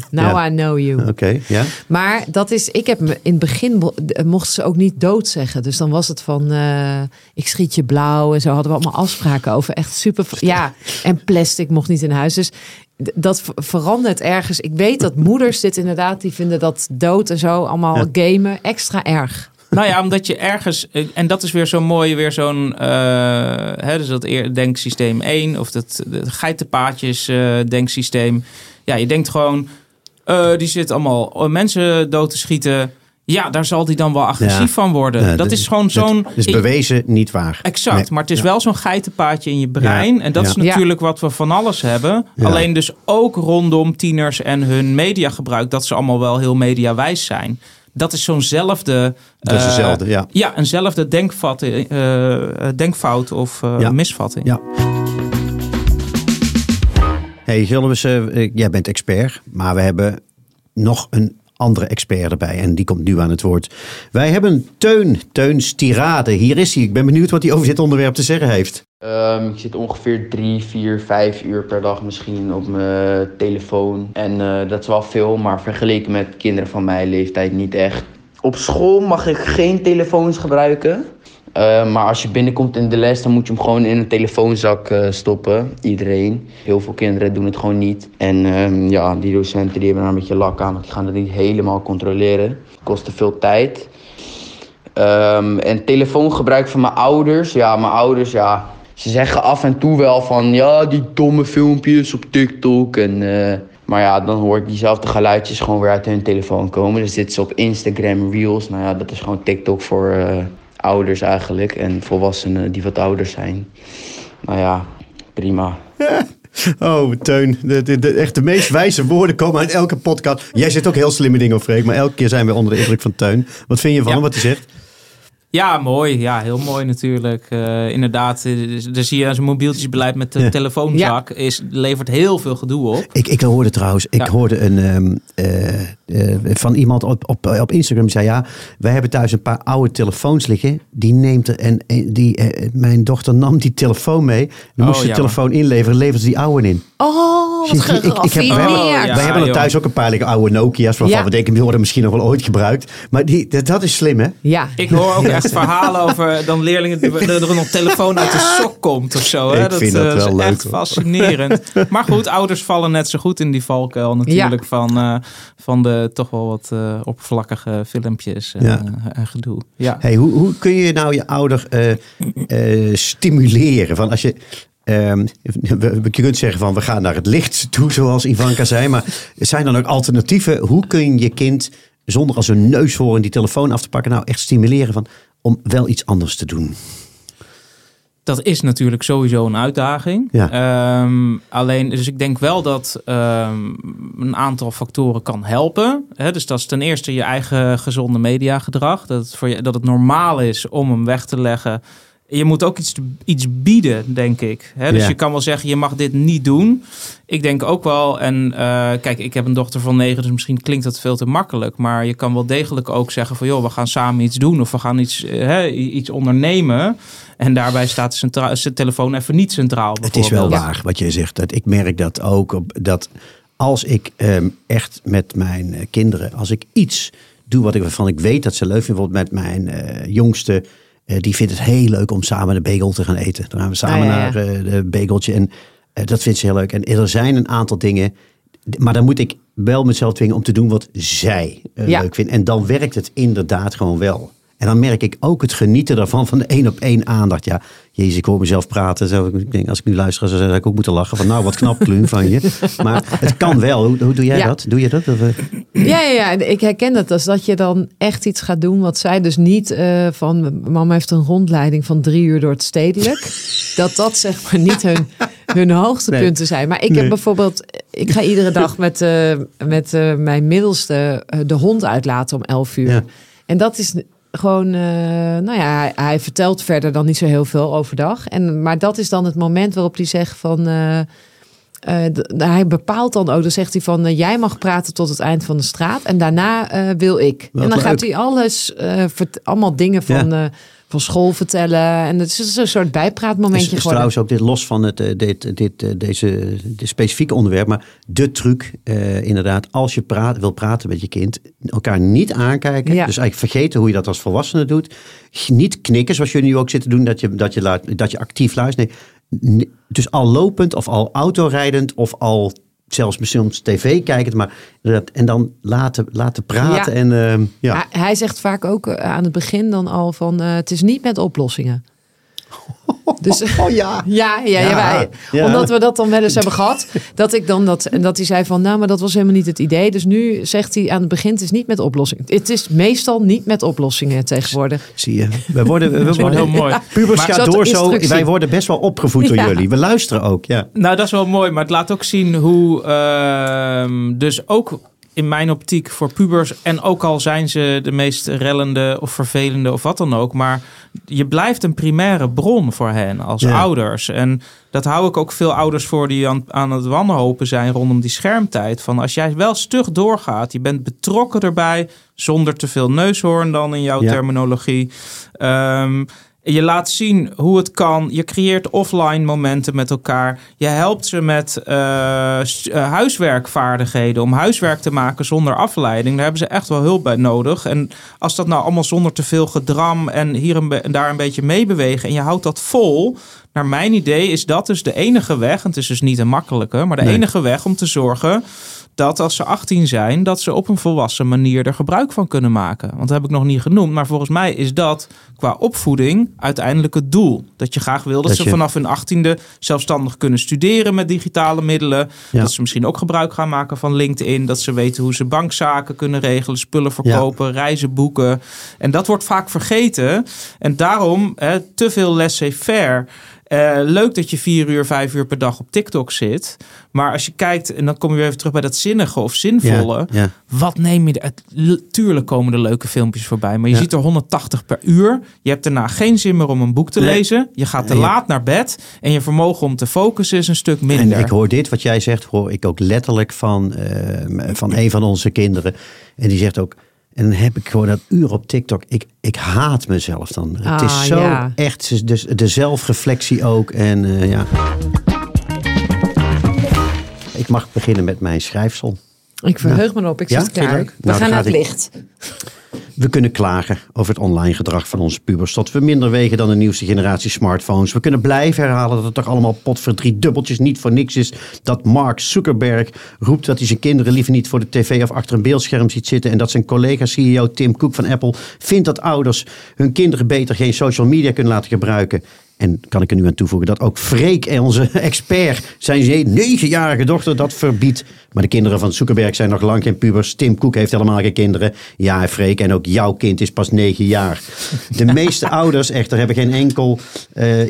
know you. Oké, ja. Maar dat is, ik heb in het begin mochten ze ook niet dood zeggen. Dus dan was het van, ik schiet je blauw en zo. Hadden we allemaal afspraken over. Echt super, en plastic mocht niet in huis. Dus dat verandert ergens. Ik weet dat moeders dit inderdaad, die vinden dat dood en zo allemaal gamen extra erg. Nou ja, omdat je ergens, en dat is weer zo mooi, weer zo'n, dus dat denksysteem 1 of dat geitenpaadjes denksysteem. Ja, je denkt gewoon, die zit allemaal mensen dood te schieten. Ja, daar zal die dan wel agressief van worden. Ja, dat is gewoon zo'n... Dus bewezen niet waar. Exact, maar het is wel zo'n geitenpaadje in je brein. Ja. En dat is natuurlijk wat we van alles hebben. Ja. Alleen dus ook rondom tieners en hun mediagebruik... dat ze allemaal wel heel mediawijs zijn. Dat is zo'nzelfde... Dat is dezelfde, ja, eenzelfde denkfout of misvatting. Ja. Hey, Jolles, jij bent expert, maar we hebben nog een... andere expert erbij. En die komt nu aan het woord. Wij hebben Teun. Teun's tirade. Hier is hij. Ik ben benieuwd wat hij over dit onderwerp te zeggen heeft. Ik zit ongeveer 3, 4, 5 uur per dag misschien op mijn telefoon. En dat is wel veel, maar vergeleken met kinderen van mijn leeftijd niet echt. Op school mag ik geen telefoons gebruiken. Maar als je binnenkomt in de les, dan moet je hem gewoon in een telefoonzak stoppen. Iedereen. Heel veel kinderen doen het gewoon niet. En die docenten die hebben daar een beetje lak aan, want die gaan dat niet helemaal controleren. Kost te veel tijd. En telefoongebruik van mijn ouders. Ja, mijn ouders, ze zeggen af en toe wel van... Ja, die domme filmpjes op TikTok en... Maar dan hoor ik diezelfde geluidjes gewoon weer uit hun telefoon komen. Dus dit is op Instagram Reels. Nou ja, dat is gewoon TikTok voor... ouders eigenlijk en volwassenen die wat ouder zijn. Nou ja, prima. Oh, Teun. Echt de meest wijze woorden komen uit elke podcast. Jij zegt ook heel slimme dingen, Freek, maar elke keer zijn we onder de indruk van Teun. Wat vind je van wat hij zegt? Ja, mooi. Ja, heel mooi natuurlijk. Inderdaad, daar zie je zo'n mobieltjesbeleid met de telefoonzak. Levert heel veel gedoe op. Ik hoorde trouwens, van iemand op Instagram die zei... Ja, wij hebben thuis een paar oude telefoons liggen. Die neemt er mijn dochter nam die telefoon mee. Dan moest de telefoon inleveren, leverde ze die oude in. Oh, wat geraffineerd. Wij hebben er thuis ook een paar oude Nokia's... waarvan we denken, die worden misschien nog wel ooit gebruikt. Maar dat is slim, hè? Ja. Ik hoor ook echt verhalen over... dan leerlingen dat er nog telefoon uit de sok komt of zo. Hè? Dat is leuk, echt fascinerend. Maar goed, ouders vallen net zo goed in die valkuil natuurlijk... van de toch wel wat oppervlakkige filmpjes en gedoe. Ja. Hey, hoe kun je nou je ouder stimuleren? Van als je... je kunt zeggen van we gaan naar het licht toe, zoals Yvanka zei. Maar zijn dan ook alternatieven? Hoe kun je je kind zonder als een neushoorn die telefoon af te pakken... nou echt stimuleren om wel iets anders te doen? Dat is natuurlijk sowieso een uitdaging. Ja. Alleen, dus ik denk wel dat een aantal factoren kan helpen. Hè? Dus dat is ten eerste je eigen gezonde mediagedrag. Dat het normaal is om hem weg te leggen. Je moet ook iets bieden, denk ik. Hè? Dus je kan wel zeggen, je mag dit niet doen. Ik denk ook wel, en kijk, ik heb een dochter van 9... dus misschien klinkt dat veel te makkelijk. Maar je kan wel degelijk ook zeggen van... joh, we gaan samen iets doen of we gaan iets ondernemen. En daarbij staat de telefoon even niet centraal. Het is wel waar wat je zegt. Ik merk dat ook, dat als ik echt met mijn kinderen... als ik iets doe waarvan ik weet dat ze leuk vinden... bijvoorbeeld met mijn jongste... die vindt het heel leuk om samen een bagel te gaan eten. Dan gaan we samen naar de bageltje. En dat vindt ze heel leuk. En er zijn een aantal dingen. Maar dan moet ik wel mezelf dwingen om te doen wat zij leuk vindt. En dan werkt het inderdaad gewoon wel. En dan merk ik ook het genieten daarvan. Van de 1-op-1 aandacht. Ja, jezus, ik hoor mezelf praten. Zo, ik denk, als ik nu luister, zou ik ook moeten lachen. Van nou, wat knap Kluun van je. Maar het kan wel. Hoe doe jij dat? Doe je dat? Of, Ja, ik herken dat. Als dat je dan echt iets gaat doen wat zij dus niet van... Mama heeft een rondleiding van 3 uur door het stedelijk. dat zeg maar niet hun hoogtepunten zijn. Maar ik heb bijvoorbeeld... Ik ga iedere dag met mijn middelste de hond uitlaten om 11 uur. Ja. En dat is... gewoon, nou ja, hij vertelt verder dan niet zo heel veel overdag. Maar dat is dan het moment waarop hij zegt van... hij bepaalt dan ook, dan zegt hij van... jij mag praten tot het eind van de straat en daarna wil ik. Dat en dan gaat hij alles, allemaal dingen van school vertellen. En het is een soort bijpraatmomentje geworden. Het is trouwens ook dit, los van dit specifieke onderwerp. Maar de truc, inderdaad, als je wil praten met je kind... elkaar niet aankijken. Ja. Dus eigenlijk vergeten hoe je dat als volwassene doet. Niet knikken, zoals jullie nu ook zitten doen, dat je actief luistert. Nee, dus al lopend of al autorijdend of al zelfs misschien tv kijkend. Maar, en dan laten praten. Ja. En, ja. Hij zegt vaak ook aan het begin dan al van... het is niet met oplossingen. Dus, ja. Omdat we dat dan wel eens hebben gehad. Dat ik dan dat hij zei van... nou, maar dat was helemaal niet het idee. Dus nu zegt hij aan het begin... het is niet met oplossingen. Het is meestal niet met oplossingen tegenwoordig. Zie je. We worden heel mooi. Pubers gaat door zo. Wij worden best wel opgevoed door jullie. We luisteren ook. Ja. Nou, dat is wel mooi. Maar het laat ook zien hoe... dus ook... in mijn optiek voor pubers. En ook al zijn ze de meest rellende of vervelende of wat dan ook. Maar je blijft een primaire bron voor hen als ouders. En dat hou ik ook veel ouders voor die aan het wanhopen zijn rondom die schermtijd. Van als jij wel stug doorgaat, je bent betrokken erbij. Zonder te veel neushoorn dan in jouw terminologie. Je laat zien hoe het kan. Je creëert offline momenten met elkaar. Je helpt ze met huiswerkvaardigheden. Om huiswerk te maken zonder afleiding. Daar hebben ze echt wel hulp bij nodig. En als dat nou allemaal zonder te veel gedram. En hier en daar een beetje meebewegen. En je houdt dat vol. Naar mijn idee is dat dus de enige weg. En het is dus niet een makkelijke. Maar de enige weg om te zorgen... dat als ze 18 zijn, dat ze op een volwassen manier er gebruik van kunnen maken. Want dat heb ik nog niet genoemd. Maar volgens mij is dat qua opvoeding uiteindelijk het doel. Dat je graag wil dat ze vanaf hun 18e zelfstandig kunnen studeren met digitale middelen. Ja. Dat ze misschien ook gebruik gaan maken van LinkedIn. Dat ze weten hoe ze bankzaken kunnen regelen, spullen verkopen, reizen boeken. En dat wordt vaak vergeten. En daarom te veel laissez-faire. Leuk dat je 4 uur, 5 uur per dag op TikTok zit. Maar als je kijkt, en dan kom je weer even terug bij dat zinnige of zinvolle. Ja, ja. Wat neem je tuurlijk komen er leuke filmpjes voorbij. Maar je ziet er 180 per uur. Je hebt daarna geen zin meer om een boek te lezen. Je gaat te laat naar bed. En je vermogen om te focussen is een stuk minder. En ik hoor dit wat jij zegt, hoor ik ook letterlijk van een van onze kinderen. En die zegt ook... En dan heb ik gewoon dat uur op TikTok. Ik haat mezelf dan. Het is zo echt dus de zelfreflectie ook. En ik mag beginnen met mijn schrijfsel. Ik verheug me op. Ik zit klaar. We gaan naar het licht. We kunnen klagen over het online gedrag van onze pubers. Dat we minder wegen dan de nieuwste generatie smartphones. We kunnen blijven herhalen dat het toch allemaal potverdrie dubbeltjes niet voor niks is. Dat Mark Zuckerberg roept dat hij zijn kinderen liever niet voor de tv of achter een beeldscherm ziet zitten. En dat zijn collega CEO Tim Cook van Apple vindt dat ouders hun kinderen beter geen social media kunnen laten gebruiken. En kan ik er nu aan toevoegen dat ook Freek, en onze expert, zijn 9-jarige dochter dat verbiedt. Maar de kinderen van Zuckerberg zijn nog lang geen pubers. Tim Cook heeft helemaal geen kinderen. Ja, Freek, en ook jouw kind is pas 9 jaar. De meeste ouders echter hebben geen enkel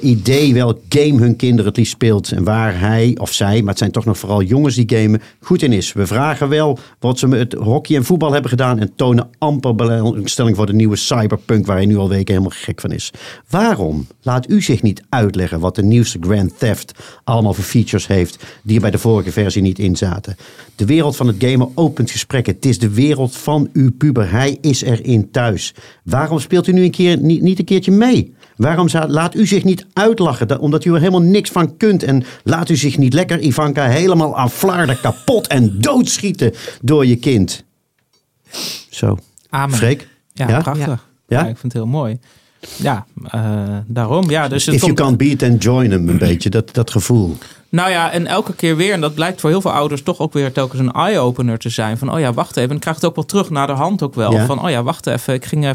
idee welk game hun kinderen het liefst speelt. En waar hij of zij, maar het zijn toch nog vooral jongens die gamen, goed in is. We vragen wel wat ze met hockey en voetbal hebben gedaan en tonen amper belangstelling voor de nieuwe Cyberpunk waar hij nu al weken helemaal gek van is. Waarom laat u zich niet uitleggen wat de nieuwste Grand Theft allemaal voor features heeft die er bij de vorige versie niet in zaten? De wereld van het gamen opent gesprekken. Het is de wereld van uw puber. Hij is erin thuis. Waarom speelt u nu niet een keertje mee? Waarom laat u zich niet uitlachen omdat u er helemaal niks van kunt? En laat u zich niet lekker, Yvanka, helemaal aanflaarden, kapot en doodschieten door je kind. Zo. Amen. Freek? Ja, prachtig. Ja? Ik vind het heel mooi. Ja, daarom. Ja, dus if you can't beat and join them, een beetje, dat gevoel. Nou ja, en elke keer weer, en dat blijkt voor heel veel ouders toch ook weer telkens een eye-opener te zijn. Van, oh ja, wacht even. En ik krijg het ook wel terug naar de hand ook wel. Ja. Van, oh ja, wacht even. Ik ging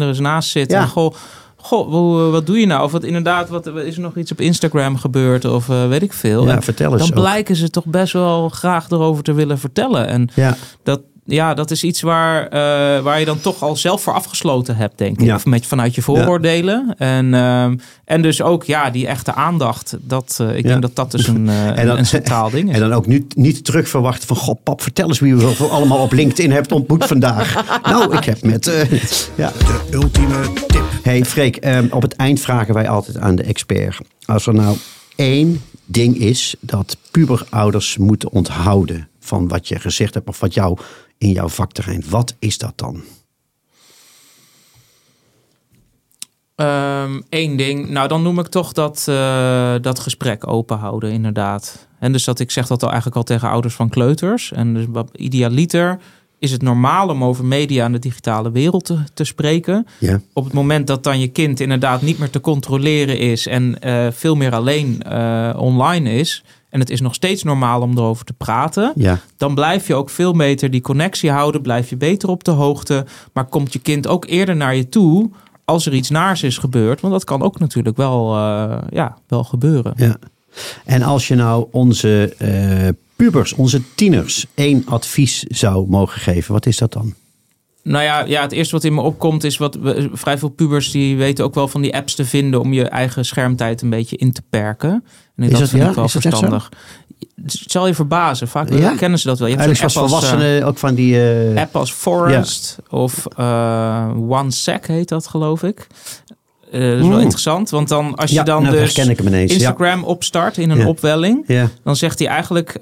er eens naast zitten. Ja. En goh, wat doe je nou? Of wat inderdaad, is er nog iets op Instagram gebeurd? Of weet ik veel. Ja, vertel eens. Dan blijken ze toch best wel graag erover te willen vertellen. En dat... ja, dat is iets waar je dan toch al zelf voor afgesloten hebt, denk ik. Ja. Of vanuit je vooroordelen. Ja. En dus ook ja, die echte aandacht. Ik denk dat dus een centraal ding is. En dan ook niet terug verwachten van... God, pap, vertel eens wie we allemaal op LinkedIn hebt ontmoet vandaag. Nou, ik heb met... De ultieme tip. Hey Freek, op het eind vragen wij altijd aan de expert. Als er nou één ding is dat puberouders moeten onthouden... van wat je gezegd hebt of wat jou in jouw vakterrein... wat is dat dan? Eén ding. Nou, dan noem ik toch dat gesprek open houden, inderdaad. En dus dat ik zeg dat al eigenlijk al tegen ouders van kleuters. En dus wat idealiter is het normaal om over media en de digitale wereld te spreken. Ja. Op het moment dat dan je kind inderdaad niet meer te controleren is... en veel meer alleen online is... en het is nog steeds normaal om erover te praten... Ja. Dan blijf je ook veel beter die connectie houden... blijf je beter op de hoogte... maar komt je kind ook eerder naar je toe... als er iets naars is gebeurd... want dat kan ook natuurlijk wel gebeuren. Ja. En als je nou onze pubers, onze tieners... één advies zou mogen geven, wat is dat dan? Nou ja, het eerste wat in me opkomt is... vrij veel pubers die weten ook wel van die apps te vinden... om je eigen schermtijd een beetje in te perken... Nee, dat vind ik wel verstandig. Het zal je verbazen. Vaak kennen ze dat wel. Je hebt eigenlijk als volwassenen ook van die... app als Forest of OneSec heet dat, geloof ik. Dat is wel interessant. Want dan als je dan dus Instagram opstart in een opwelling... Dan zegt hij eigenlijk...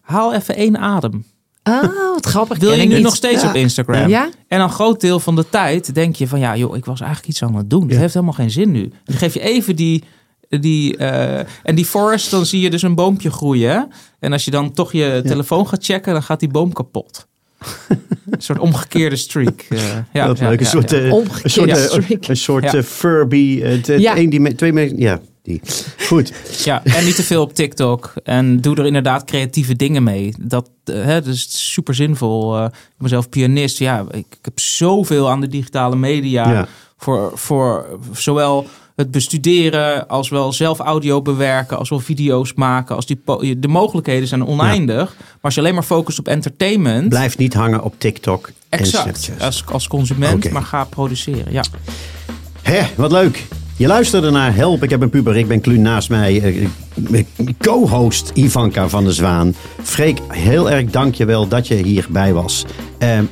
haal even één adem. Oh, wat grappig. Wil je nu nog steeds op Instagram? Ja? En een groot deel van de tijd denk je van... ja, joh, ik was eigenlijk iets aan het doen. Het heeft helemaal geen zin nu. Dan geef je even die forest, dan zie je dus een boompje groeien. En als je dan toch je telefoon gaat checken, dan gaat die boom kapot. Een soort omgekeerde streak. Een soort Furby. Goed. Ja, en niet te veel op TikTok. En doe er inderdaad creatieve dingen mee. Dat is super zinvol. Ik ben zelf pianist. Ja, ik heb zoveel aan de digitale media. Ja. Voor zowel... het bestuderen, als wel zelf audio bewerken... als wel video's maken. Als de mogelijkheden zijn oneindig. Ja. Maar als je alleen maar focust op entertainment... Blijf niet hangen op TikTok en Snapchat. Als consument, maar ga produceren. Ja. Hé, wat leuk. Je luisterde naar Help, ik heb een puber. Ik ben Kluun, naast mij co-host Yvanka van der Zwaan. Freek, heel erg dank je wel dat je hierbij was.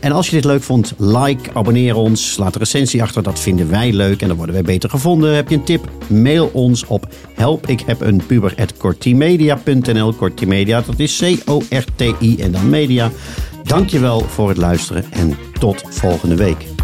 En als je dit leuk vond, like, abonneer ons. Laat een recensie achter, dat vinden wij leuk. En dan worden wij beter gevonden. Heb je een tip? Mail ons op helpikhebenpuber@kortimedia.nl. Kortimedia, dat is C-O-R-T-I en dan media. Dank je wel voor het luisteren en tot volgende week.